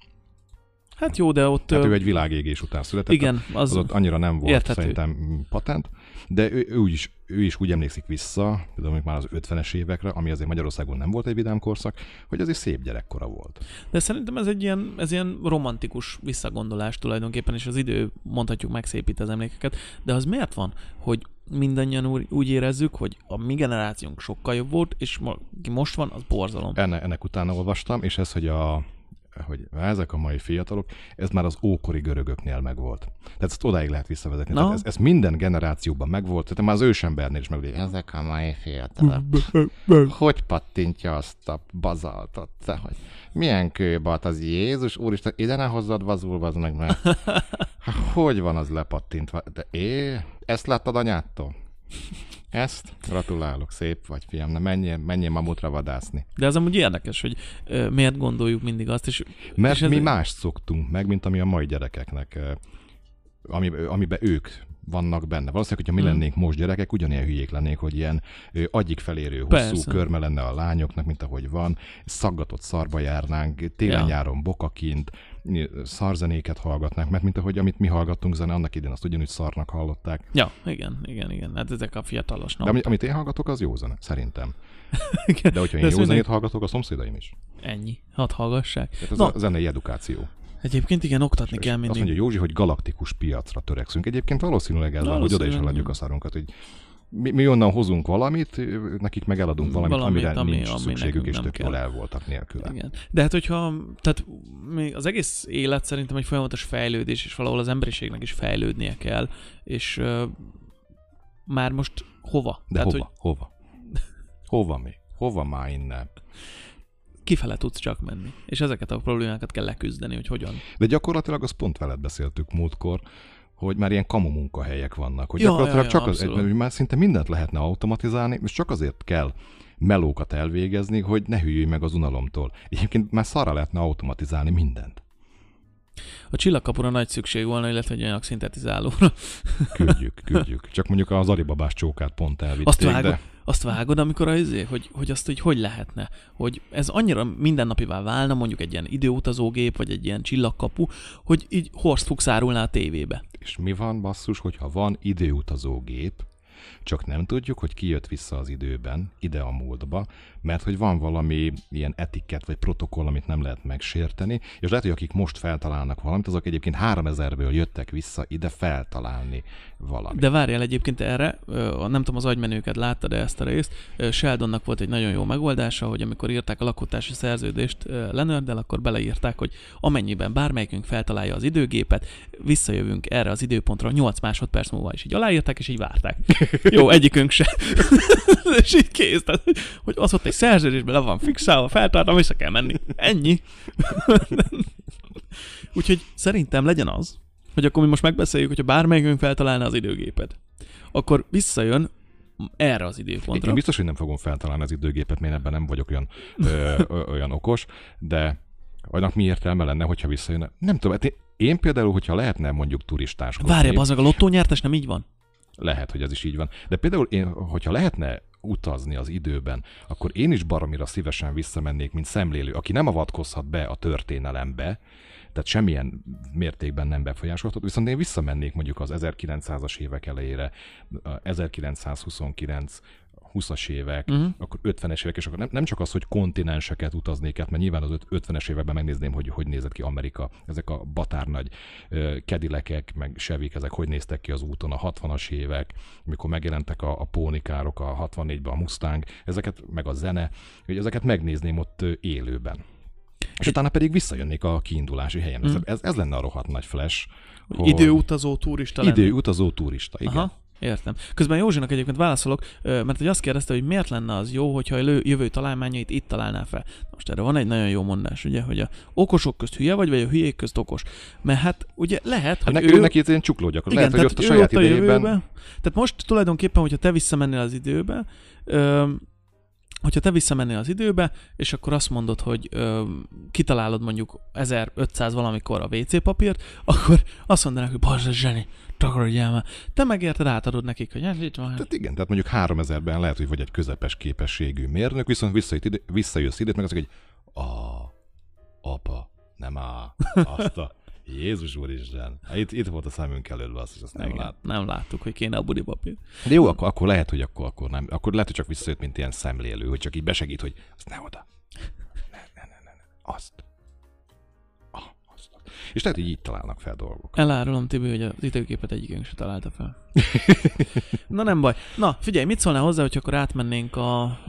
Hát jó, de ott... Hát ő egy világégés után született. Igen, az ott annyira nem volt érthető. Szerintem patent, de ő is úgy emlékszik vissza, például már az 50-es évekre, ami azért Magyarországon nem volt egy vidám korszak, hogy azért szép gyerekkora volt. De szerintem ez ilyen romantikus visszagondolás tulajdonképpen, és az idő, mondhatjuk, megszépít az emlékeket, de az miért van, hogy mindannyian úgy érezzük, hogy a mi generációnk sokkal jobb volt, és most van, az borzalom. Ennek utána olvastam, és ez, hogy ezek a mai fiatalok, ez már az ókori görögöknél megvolt. Tehát ezt odáig lehet visszavezetni. No. Ez minden generációban megvolt, tehát már az ősembernél is megvolt. Ezek a mai fiatalok. Hogy pattintja azt a bazaltot? Hogy milyen kőbalt az Jézus? Úristen, ide ne hozzad vazulva, az meg már. Hogy van az lepattintva? De ezt láttad anyától? Ezt? Gratulálok, szép vagy, fiam, na menjél mamutra vadászni. De ez amúgy érdekes, hogy miért gondoljuk mindig azt, és... Mert mi mást szoktunk meg, mint ami a mai gyerekeknek, amiben ők vannak benne. Valószínűleg, hogyha mi lennénk most gyerekek, ugyanilyen hülyék lennénk, hogy ilyen agyig felérő hosszú körme lenne a lányoknak, mint ahogy van, szaggatott szarba járnánk, télen-nyáron bokakint, szarzenéket hallgatnánk, mert mint ahogy amit mi hallgattunk zene, annak idén azt ugyanúgy szarnak hallották. Ja, igen. Hát ezek a fiatalos napok. De amit én hallgatok, az jó zene, szerintem. De hogyha én jó zenét hallgatok, a szomszédaim is. Ennyi. Hát hallgassák. Tehát ez a zenei edukáció. Egyébként igen, oktatni kell mindig. Azt mondja Józsi, hogy galaktikus piacra törekszünk. Egyébként valószínűleg ez van, hogy oda is eladjuk a szarunkat, hogy mi onnan hozunk valamit, nekik meg eladunk valamit amire nincs szükségük, és többől el voltak nélküle. Igen. De hát hogyha, tehát az egész élet szerintem egy folyamatos fejlődés, és valahol az emberiségnek is fejlődnie kell, és már most hova? De tehát, hova? Hova mi? Hova már innen? Kifele tudsz csak menni. És ezeket a problémákat kell leküzdeni, hogy hogyan. De gyakorlatilag azt pont veled beszéltük múltkor, hogy már ilyen kamu munkahelyek vannak. Hogy gyakorlatilag már szinte mindent lehetne automatizálni, és csak azért kell melókat elvégezni, hogy ne hűljj meg az unalomtól. Egyébként már szarra lehetne automatizálni mindent. A csillagkapura nagy szükség volna, illetve egy olyan szintetizálóra. Küldjük. Csak mondjuk az alibabás csókát pont elvitték, Azt vágod, amikor hogy azt, hogy lehetne, hogy ez annyira mindennapivá válna, mondjuk egy ilyen időutazógép, vagy egy ilyen csillagkapu, hogy így horstfuchs árulná a tévébe. És mi van, basszus, hogyha van időutazógép, csak nem tudjuk, hogy ki jött vissza az időben, ide a múltba, mert hogy van valami ilyen etikett vagy protokoll, amit nem lehet megsérteni, és lehet, hogy akik most feltalálnak valamit, azok egyébként 3000-ből jöttek vissza ide feltalálni valamit. De várjál egyébként erre, nem tudom, az agymenőket láttad ezt a részt, Sheldonnak volt egy nagyon jó megoldása, hogy amikor írták a lakótársi szerződést Leonarddel, akkor beleírták, hogy amennyiben bármelyikünk feltalálja az időgépet, visszajövünk erre az időpontra 8 másodperc múlva is. Így aláírták, és így várták. Jó, egyikünk sem. És így kész. Tehát, hogy az ott egy szerződésben le van fixálva, feltartam, vissza kell menni. Ennyi. Úgyhogy szerintem legyen az, hogy akkor mi most megbeszéljük, hogyha bármelyikünk feltalálna az időgépet, akkor visszajön erre az időpontra. Én biztos, hogy nem fogom feltalálni az időgépet, mert ebben nem vagyok olyan okos, de annak mi értelme lenne, hogyha visszajön? Nem tudom, hát én például, hogyha lehetne mondjuk turistáskodni. Várjál, az meg a lottónyertes nem így van? Lehet, hogy ez is így van. De például én, hogyha lehetne utazni az időben, akkor én is baromira szívesen visszamennék, mint szemlélő, aki nem avatkozhat be a történelembe, tehát semmilyen mértékben nem befolyásolható, viszont én visszamennék mondjuk az 1900-as évek elejére, 1929 20-as évek, akkor 50-es évek, és akkor nem csak az, hogy kontinenseket utaznék át, mert nyilván az 50-es években megnézném, hogy hogy nézett ki Amerika, ezek a batárnagy kedilekek, meg sevik, ezek hogy néztek ki az úton, a 60-as évek, mikor megjelentek a pónikárok, a 64-ben a Mustang, ezeket, meg a zene, hogy ezeket megnézném ott élőben. És utána pedig visszajönnék a kiindulási helyen. Ez lenne a rohadt nagy flash. Hogy... Időutazó turista, igen. Aha. Értem. Közben Józsinak egyébként válaszolok, mert hogy azt kérdezte, hogy miért lenne az jó, hogyha a jövő találmányait itt találná fel. Most erre van egy nagyon jó mondás, ugye, hogy a okosok közt hülye vagy a hülyék közt okos. Mert hát ugye lehet, hogy ő... Neki ilyen csukló gyakor. Lehet, hogy ott a saját idejében... Tehát most tulajdonképpen, hogyha te visszamennél az időbe, és akkor azt mondod, hogy kitalálod mondjuk 1500 valamikor a WC papírt, akkor azt mondanak, hogy bazd, zseni, takarodjál már. Te megérted, átadod nekik, hogy hát itt van. Tehát igen, tehát mondjuk 3000-ben lehet, hogy vagy egy közepes képességű mérnök, viszont visszajössz idét, meg azt mondja, hogy apa, nem azt a... Jézus úristen, itt volt a szemünk előtt, és azt nem láttuk. Nem láttuk, hogy kéne a budipapír. De jó, akkor lehet, hogy akkor nem. Akkor lehet, hogy csak visszajött, mint ilyen szemlélő, hogy csak így besegít, hogy azt ne oda. Ne. Azt. És lehet, hogy így találnak fel dolgok. Elárulom, Tibi, hogy az időképet egyikünk se találta fel. Na nem baj. Na, figyelj, mit szólnál hozzá, hogy akkor átmennénk a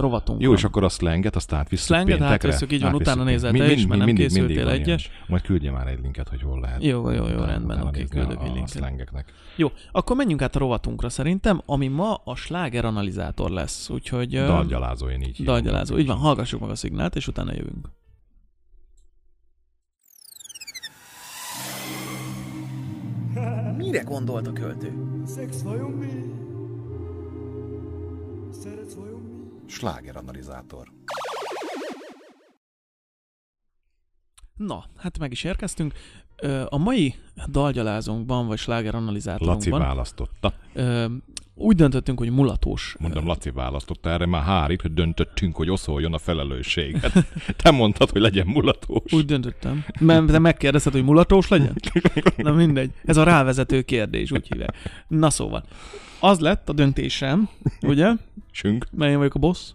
rovatunkra? Jó, és akkor a szlenget, azt átvisszük péntekre. Szlenget átvisszük, így van, utána nézel te is, mert nem készültél egyes. Majd küldje már egy linket, hogy hol lehet. Jó, rendben, oké, küldök egy linket. A szlengeknek. Jó, akkor menjünk át a rovatunkra szerintem, ami ma a sláger analizátor lesz, úgyhogy... Dalgyalázó, én így. Dalgyalázó, így van, hallgassuk meg a szignált, és utána jövünk. Mire gondolt a költő? Sláger analizátor. Na, hát meg is érkeztünk. A mai dalgyalázónkban, vagy sláger analizátorunkban... Laci választotta. Úgy döntöttünk, hogy mulatós. Mondom, Laci választotta, erre már hárít, hogy döntöttünk, hogy oszoljon a felelősséget. Te mondtad, hogy legyen mulatós. Úgy döntöttem. Te megkérdezted, hogy mulatós legyen? Na mindegy. Ez a rávezető kérdés, úgy hívják. Na szóval, az lett a döntésem, ugye? Csünk. Mert én vagyok a boss.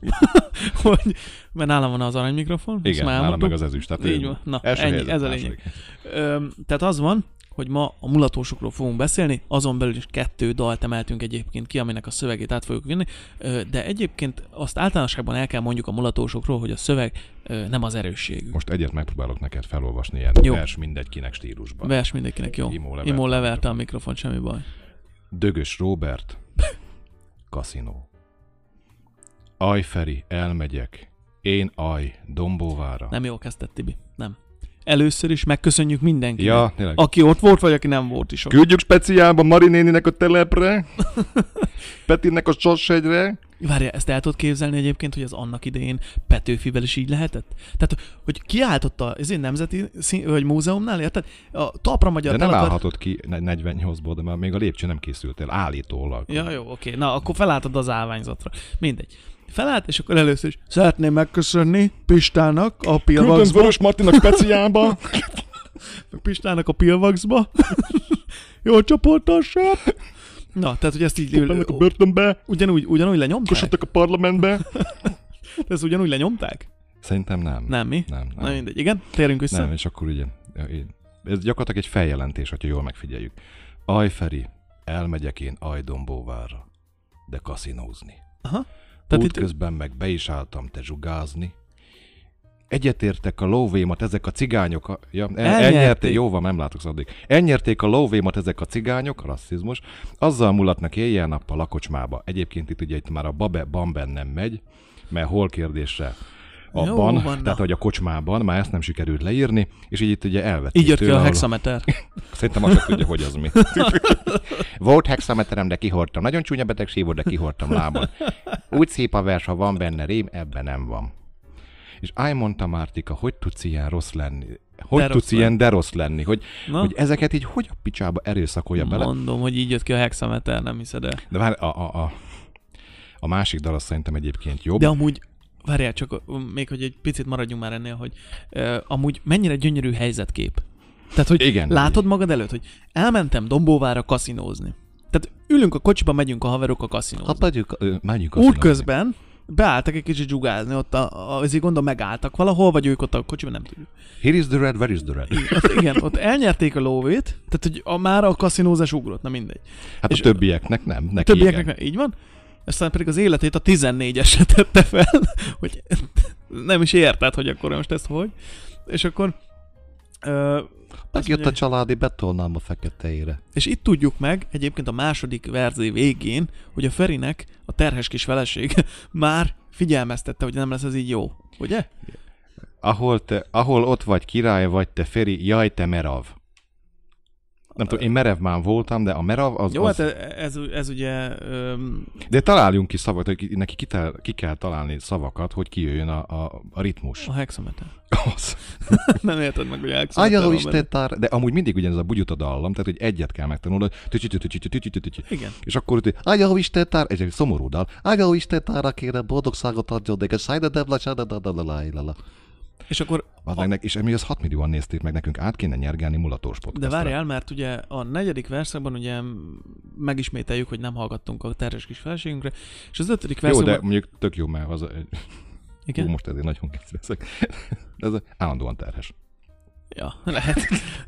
Hogy, mert nálam van az aranymikrofon. Igen, nálam meg az ezüst. Tehát így van. Na, ennyi, ez a lényeg. Tehát az van, hogy ma a mulatósokról fogunk beszélni, azon belül is 2 dalt emeltünk egyébként ki, aminek a szövegét át fogjuk vinni, de egyébként azt általánosságban el kell mondjuk a mulatósokról, hogy a szöveg nem az erősségük. Most egyet megpróbálok neked felolvasni ilyen jó. Vers mindegykinek stílusban. Vers mindegykinek, jó. Imó leverte a mikrofon, semmi baj. Dögös Róbert, kaszinó. Aj Feri, elmegyek. Én aj, Dombóvára. Nem jó kezdett, Tibi, nem. Először is megköszönjük mindenkinek, aki ott volt, vagy aki nem volt is ott. Küldjük speciálba Mari néninek a telepre, Petinek a Sorshegyre. Várjál, ezt el tudod képzelni egyébként, hogy az annak idején Petőfivel is így lehetett? Tehát, hogy kiáltotta az én nemzeti vagy múzeumnál, érted? A talpra magyar de nem telekar... állhatod ki 48-ból, de már még a lépcső nem készült el, állítólag. Ja, jó, oké. Na, akkor felálltad az állványzatra. Mindegy. Felállt, és akkor először is szeretném megköszönni Pistának a Pilvaxba. Küldöm Vörös Martinak speciába. Pistának a Pilvaxba. Jó csoportosság. Na, tehát, hogy ezt így... Kupelnek a börtönbe. Ugyanúgy lenyomták. Kösöttek a parlamentbe. De ezt ugyanúgy lenyomták? Szerintem nem. Nem, mi? Nem. Na mindegy. Igen, térünk vissza. Nem, és akkor ugye... Ez gyakorlatilag egy feljelentés, hogyha jól megfigyeljük. Aj, Feri, elmegyek én aj Dombóvárra, de kaszinózni. Aha. Útközben meg be is álltam te zsugázni. Egyetértek a lóvémat, ezek a cigányok... Ja, elnyerték. Jó van, nem látok szaddig. Elnyerték a lóvémat, ezek a cigányok, rasszizmus, azzal mulatnak éjjel-nappal a kocsmába. Egyébként itt már a bamben nem megy, mert hol kérdésre abban, tehát hogy a kocsmában, már ezt nem sikerült leírni, és így itt ugye elvették. Így jött ki a hexameter. Szerintem azt tudja, hogy az mi. Volt hexameterem, de kihordtam. Nagyon csúnya betegség volt, de kihordtam lábon. Úgy szép a vers, ha van benne rém, ebben nem van. És áj, mondta Mártika, hogy tudsz ilyen rossz lenni? Hogy tudsz ilyen de rossz lenni? Hogy ezeket így hogy a picsába erőszakolja bele? Mondom, hogy így jött ki a hexameter, nem hiszed el. De várj, A másik dal szerintem egyébként jobb. De amúgy, várjál csak, még hogy egy picit maradjunk már ennél, hogy amúgy mennyire gyönyörű helyzetkép. Tehát, hogy igen, látod magad előtt, hogy elmentem Dombóvárra kaszinózni. Tehát ülünk a kocsiba, megyünk a haverok a kaszinózni. Megyünk kaszinózni. Útközben beálltak egy kicsit dzsugázni, ott azért gondolom megálltak valahol, vagy ők ott a kocsiban, nem tudjuk. Here is the red, where is the red? Igen, ott elnyerték a lóvét, tehát hogy már a kaszinózás ugrott, na mindegy. Hát és a többieknek nem, neki többieknek igen. Nem, így van. Aztán pedig az életét a 14-esre tette fel, hogy nem is érted, hogy akkor most ezt hogy. És akkor... megjött a családi betolnám a feketeire. És itt tudjuk meg egyébként a második verzé végén, hogy a Ferinek a terhes kis feleség már figyelmeztette, hogy nem lesz ez így jó, ugye? Ahol ott vagy király vagy te Feri, jaj te merav. Nem tudom, én merev már voltam, de a merav az... Jó, hát ez ugye... De találjunk ki szavakat, hogy neki ki kell találni szavakat, hogy kijöjjön a ritmus. A hexameter. Az. Nem érted meg, hogy hexameter van benne. De amúgy mindig ugyanez a bugyuta dallam, tehát hogy egyet kell megtanulni. Igen. És akkor, hogy ágyahó istetár, ez egy szomorú dal. Ágyahó istetára kérem, boldogságot adjon neked, szájdadabla. És akkor... és emiatt az 6 millióan nézték meg, nekünk át kéne nyergelni mulatós podcastra. De várjál, mert ugye a negyedik verszakban ugye megismételjük, hogy nem hallgattunk a terhes kis feleségünkre, és az 5. verszakban... Jó, de mondjuk tök jó, mert az... Igen? Hú, most ezért nagyon kezdőszek. Ez állandóan terhes. Ja, lehet.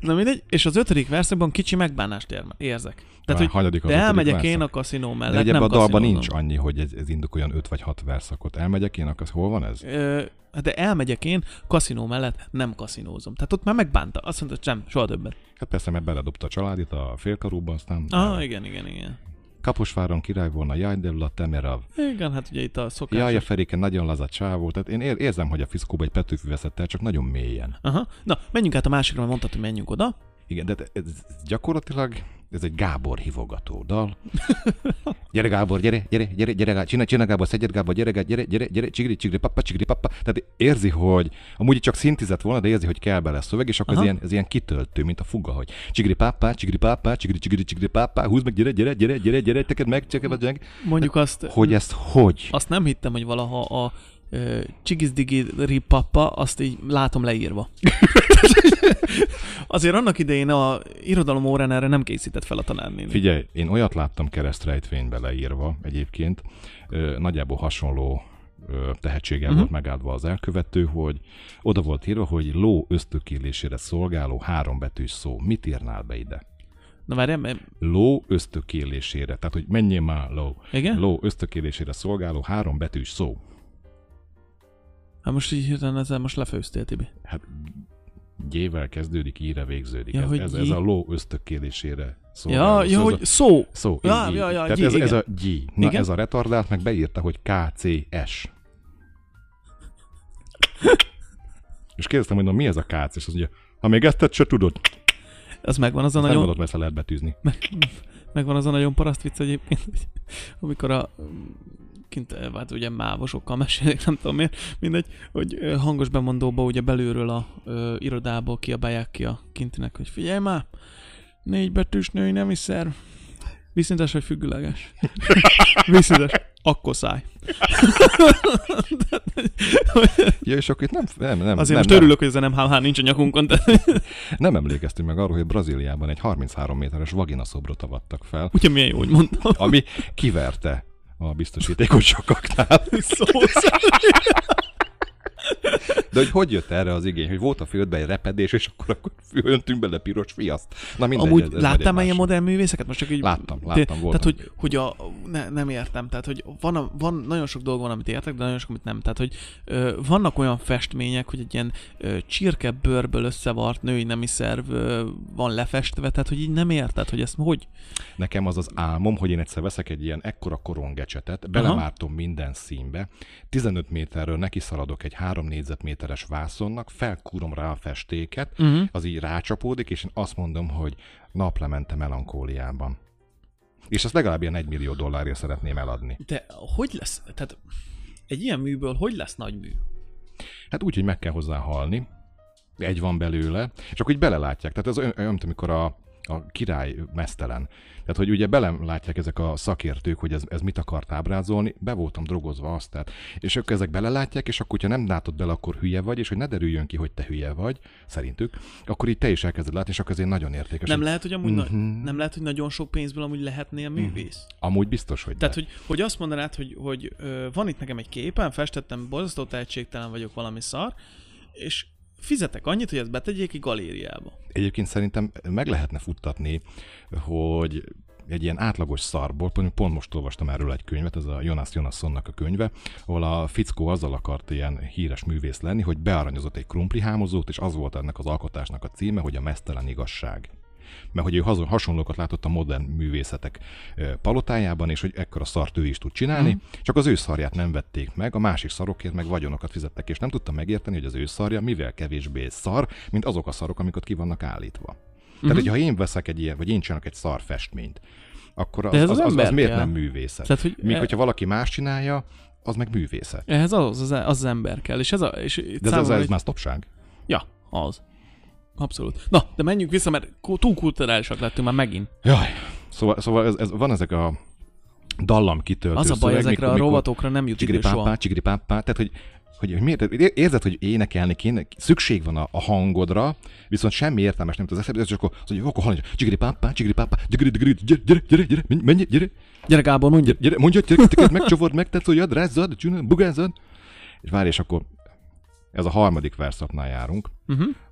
Na mindegy, és az 5. verszakban kicsi megbánást érzek. Tehát, hogy de elmegyek én a kaszinó mellett, nem kaszinózom. De a dalban nincs annyi, hogy ez indokoljon 5 vagy 6 verszakot. Elmegyek én, hol van ez? De elmegyek én kaszinó mellett, nem kaszinózom. Tehát ott már megbánta. Azt mondta, hogy sem, soha többet. Hát persze, mert beledobta a családit a félkarúba, aztán... igen. Kaposváron király volna, jaj, de a temerav. Igen, hát ugye itt a szokás. Jaj, a Ferike nagyon laza csávó. Tehát én érzem, hogy a fiszkóba egy Petőfi veszett el, csak nagyon mélyen. Aha. Na, menjünk át a másikra, mert mondtad, hogy menjünk oda. Igen, de ez gyakorlatilag ez egy Gábor hívogató dal. Gyere Gábor, gyere, csinál Gábor, szedjed Gábor, gyere, csigri, pappa. Tehát érzi, hogy amúgy csak szintizett volna, de érzi, hogy kell bele szöveg, és akkor ez ilyen kitöltő, mint a fuga, hogy csigri, pappa, húzd meg, gyere, teked meg, cseked. Mondjuk azt... Hogy ezt hogy? Azt nem hittem, hogy valaha a csigizdigiri pappa, azt így látom leírva. Azért annak idején a irodalom órán erre nem készített fel a tanárnén. Figyelj, én olyat láttam keresztrejtvénybe leírva egyébként, nagyjából hasonló tehetséggel volt megáldva az elkövető, hogy oda volt írva, hogy ló ösztökélésére szolgáló 3 betűs szó. Mit írnál be ide? Na várjál, mert... Ló ösztökélésére, tehát hogy menjél már ló. Igen? Ló ösztökélésére szolgáló 3 betűs szó. Hát most így hirtelen ezzel most lefőztél, Tibi. Hát G-vel kezdődik, íre végződik. Ja, ez a ló ösztökélésére szól. Ja, ja, hogy szó. Szó. Tehát ez a G. Na igen? Ez a retardált meg beírta, hogy KCS. És kérdeztem, hogy na, mi ez a KCS? És azt mondja, ha még ezt tett, se tudod. Ez megvan az a nagyon... Nem tudod, messze lehet betűzni. Megvan az a nagyon paraszt vicc egyébként, amikor a... kint, hát ugye mávosokkal mesélek, nem tudom miért, mindegy, hogy hangos bemondóba ugye belülről a irodából kiabálják ki a kintinek, hogy figyelj már, 4 betűs női nemi szerv, viszintes vagy függőleges? Viszintes, akkor száj. Ja, és akkor itt nem. Azért most örülök, hogy ez nem há nincs a nyakunkon. Nem emlékeztünk meg arról, hogy Brazíliában egy 33 méteres vagina szobrot avattak fel. Ugye milyen jó, hogy mondtam. Ami kiverte a biztosítékos sokaknál. De hogy jött erre az igény, hogy volt a földben egy repedés, és akkor öntünk bele piros fiaszt. Na mindegy. Amúgy ez láttam ilyen modern művészeket? Most csak így... Láttam. Tehát, hogy nem értem. Tehát, hogy van nagyon sok dolog van, amit értek, de nagyon sok, amit nem. Tehát, hogy vannak olyan festmények, hogy egy ilyen csirkebőrből összevart női nemi szerv van lefestve, tehát, hogy így nem érted, hogy ezt hogy? Nekem az az álmom, hogy én egyszer veszek egy ilyen ekkora korongecsetet, belemártom minden színbe, 15 méterről neki szaladok egy 3 négyzetméteres vászonnak, felkúrom rá a festéket, az így rácsapódik, és én azt mondom, hogy naplemente melankóliában. És ezt legalább ilyen $1 millió dollárért szeretném eladni. De hogy lesz, tehát egy ilyen műből hogy lesz nagy mű? Hát úgy, hogy meg kell hozzá halni, egy van belőle, és akkor így belelátják. Tehát ez olyan, amikor a a király mesztelen. Tehát, hogy ugye belem látják ezek a szakértők, hogy ez mit akart ábrázolni, be voltam drogozva azt. Tehát. És ők ezek belelátják, és akkor, ha nem látod bele, akkor hülye vagy, és hogy ne derüljön ki, hogy te hülye vagy, szerintük, akkor így te is elkezded látni, és akkor azért nagyon értékes. Nem lehet, hogy amúgy nem lehet, hogy nagyon sok pénzből amúgy lehetnél művész. Amúgy biztos, hogy. Tehát, hogy azt mondanád, hogy van itt nekem egy képen, festettem, borzasztó tehetségtelen vagyok, valami szar, és fizetek annyit, hogy ezt betegyék ki galériába. Egyébként szerintem meg lehetne futtatni, hogy egy ilyen átlagos szarból, pont most olvastam erről egy könyvet, ez a Jonas Jonassonnak a könyve, ahol a fickó azzal akart ilyen híres művész lenni, hogy bearanyozott egy krumplihámozót, és az volt ennek az alkotásnak a címe, hogy a meztelen igazság. Mert hogy ő hasonlókat látott a modern művészetek palotájában, és hogy ekkora szart ő is tud csinálni, csak az ő szarját nem vették meg, a másik szarokért meg vagyonokat fizettek, és nem tudta megérteni, hogy az ő szarja mivel kevésbé szar, mint azok a szarok, amiket ki vannak állítva. Tehát, hogyha én veszek egy ilyen, vagy én csinálok egy szar festményt, akkor az miért nem művészet? Tehát, hogy míg hogyha valaki más csinálja, az meg művészet. Ehhez az ember kell. És ez már stopság? Ja, az. Abszolút. Na, de menjünk vissza, mert túl kulturálisak lettünk már megint. Jaj, szóval ez, van ezek a dallam kitöltő. Az a baj, ezekre mikor a rovatokra nem jut idő soha. Csigiripáppá, tehát hogy miért, érzed, hogy énekelni kéne, szükség van a hangodra, viszont semmi értelmes nem tud az eszembe, és akkor hallani, csigiripáppá, csigiripáppá, gyere, menj, gyere. Gyere Gábor, mondja, megcsovord, megtetszóljad, rázzad, bugázzad. És várj, és akkor ez a harmadik verszaknál járunk.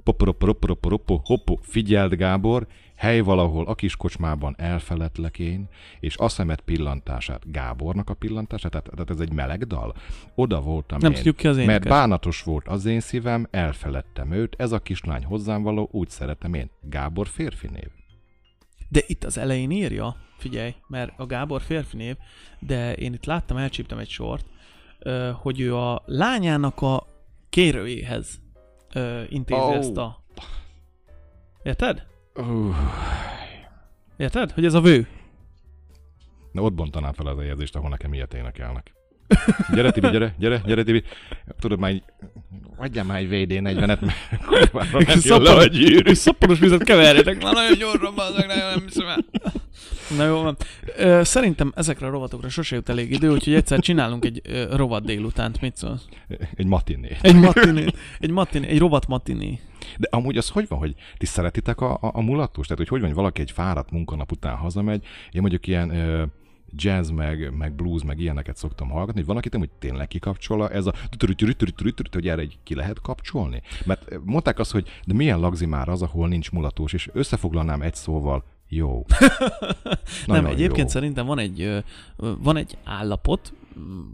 Hoppó, figyeld Gábor, hely valahol a kis kocsmában elfeledtlek én, és a szemed pillantását, Gábornak a pillantását, tehát ez egy meleg dal. Oda voltam nem én, mert bánatos volt az én szívem, elfeledtem őt, ez a kislány hozzám való, úgy szeretem én. Gábor férfi név. De itt az elején írja, figyelj, mert a Gábor férfi név, de én itt láttam, elcsíptem egy sort, hogy ő a lányának a kérőjéhez intézi ezt a... Érted? Érted? Hogy ez a vő? Na ott bontanám fel az érzést, ahol nekem ilyet énekelnek. Gyere Tibi, gyere Tibi. Tudod már így... Adjál már egy VD40-et, mert kurvára megjön le a gyűrű. Szaporos vizet keverjetek, már nagyon gyorsan bazzak, nem hiszem el. Na jó van. Szerintem ezekre a rovatokra sose jut elég idő, úgyhogy egyszer csinálunk egy rovat délutánt, mit szólsz? Egy matiné. Egy rovat matiné. De amúgy az hogy van, hogy ti szeretitek a mulatust? Tehát, hogy van, valaki egy fáradt munkanap után hazamegy, én mondjuk ilyen... jazz, meg blues, meg ilyeneket szoktam hallgatni, hogy van, akit amúgy tényleg kikapcsolja, ez a hogy erre ki lehet kapcsolni? Mert mondták azt, hogy de milyen lagzi már az, ahol nincs mulatós, és összefoglalnám egy szóval, jó. Nem, egyébként jó. Szerintem van egy állapot,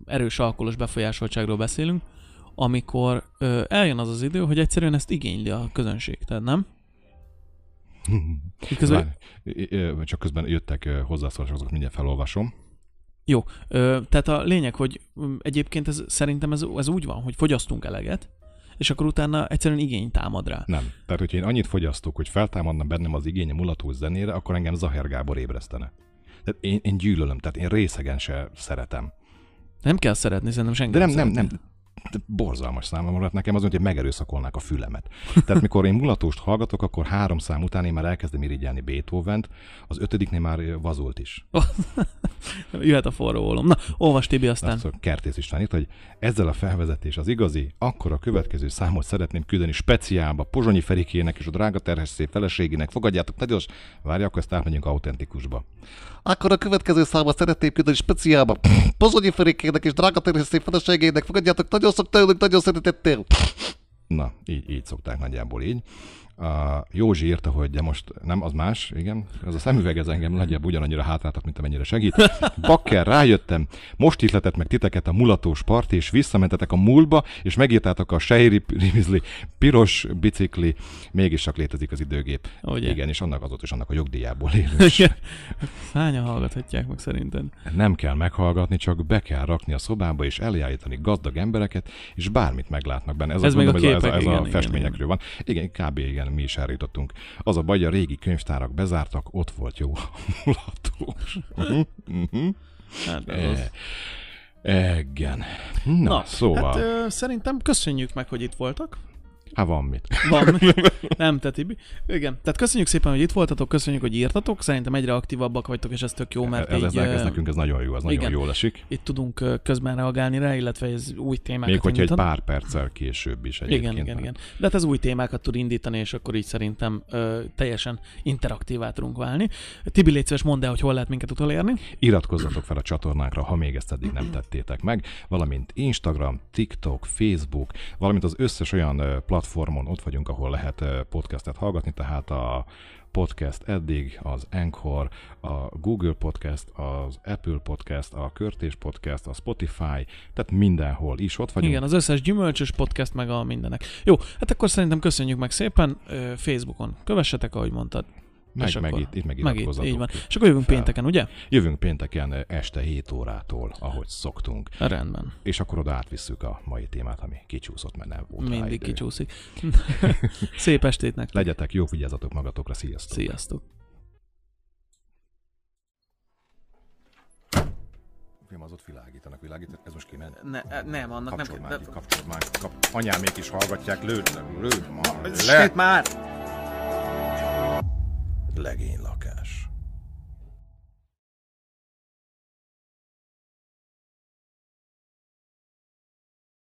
erős alkoholos befolyásoltságról beszélünk, amikor eljön az az idő, hogy egyszerűen ezt igényli a közönség, tehát nem? Csak közben jöttek hozzászólások, azok mindjárt felolvasom. Jó, tehát a lényeg, hogy egyébként szerintem ez úgy van, hogy fogyasztunk eleget, és akkor utána egyszerűen igény támad rá. Nem, tehát hogyha én annyit fogyasztok, hogy feltámadna bennem az igény a mulatós zenére, akkor engem Zahár Gábor ébresztene. Tehát én gyűlölöm, tehát én részegen se szeretem. Nem kell szeretni, szerintem senki nem. De nem. Borzalmas számomra, hát nekem az, hogy megerőszakolnák a fülemet. Tehát mikor én mulatóst hallgatok, akkor 3 szám után én már elkezdem irigyelni Beethovent, az 5-nél már vazult is. Jöhet a forró ólom. Na, olvasd Tibi aztán. Azt Kertész István itt, hogy ezzel a felvezetés az igazi, akkor a következő számot szeretném küldeni speciálba Pozsonyi Ferikének és a drága terhes szép feleségének. Fogadjátok, ne gyors, várj, akkor ezt átmegyünk autentikusba. Akkor a következő számot szeretném küldeni speciálba Pozsonyi Ferikének és drága terhes szép feleségének. Fogadjátok, nagyon szokták, nagyon szeretettél. Na, így szokták nagyjából így. Józsi írta, hogy de most nem, az más, igen, az a szemüveg, ez engem nagyjából ugyanannyira hátráltat, mint amennyire segít. Bakker, rájöttem, most ihletett meg titeket a mulatós part, és visszamentetek a múlba, és megírtátok a sejri rimizli, piros bicikli, mégis csak létezik az időgép. Ugye? Igen, és annak azóta is annak a jogdíjából élős. Hányan hallgathatják meg szerinted? Nem kell meghallgatni, csak be kell rakni a szobába, és eljállítani gazdag embereket, és bármit meglátnak benne. Ez a festményekről van. Igen, kb. Igen. Mi is elrítottunk. Az a baj, a régi könyvtárak bezártak, ott volt jó mulatós. Hát az. Igen. Na, szóval. Hát, szerintem köszönjük meg, hogy itt voltak. Hát van mit. Van. Nem, te Tibi. Igen. Tehát köszönjük szépen, hogy itt voltatok, köszönjük, hogy írtatok. Szerintem egyre aktívabbak vagytok, és ez tök jó, mert ez nekünk ez nagyon jó, ez igen, nagyon jól esik. Itt tudunk közben reagálni rá, illetve ez új témákat még hogyha indítani. Egy pár perccel később is egyébként. Igen, igen, igen. De hát ez új témákat tud indítani, és akkor így szerintem teljesen interaktívá tudunk válni. Tibi, légy szíves, mondd el, hogy hol lehet minket utolérni. Iratkozzatok fel a csatornánkra, ha még ezt eddig nem tettétek meg, valamint Instagram, TikTok, Facebook, valamint az összes olyan platformon ott vagyunk, ahol lehet podcastet hallgatni, tehát a podcast eddig, az Anchor, a Google Podcast, az Apple Podcast, a Körtés Podcast, a Spotify, tehát mindenhol is ott vagyunk. Igen, az összes gyümölcsös podcast, meg a mindenek. Jó, hát akkor szerintem köszönjük meg szépen, Facebookon kövessetek, ahogy mondtad. Meg itt így van. És akkor jövünk pénteken, ugye? Jövünk pénteken este 7 órától, ahogy szoktunk. Rendben. És akkor oda átvisszük a mai témát, ami kicsúszott, mert nem volt mindig idő. Kicsúszik. Szép estét nektek. Legyetek jók, vigyázzatok magatokra. Sziasztok. Sziasztok. Az ott világít, ez most kéne. Nem, annak kapcsolj nem. Kapcsolj már. Anyámék is hallgatják, lőd már. Legénylakás.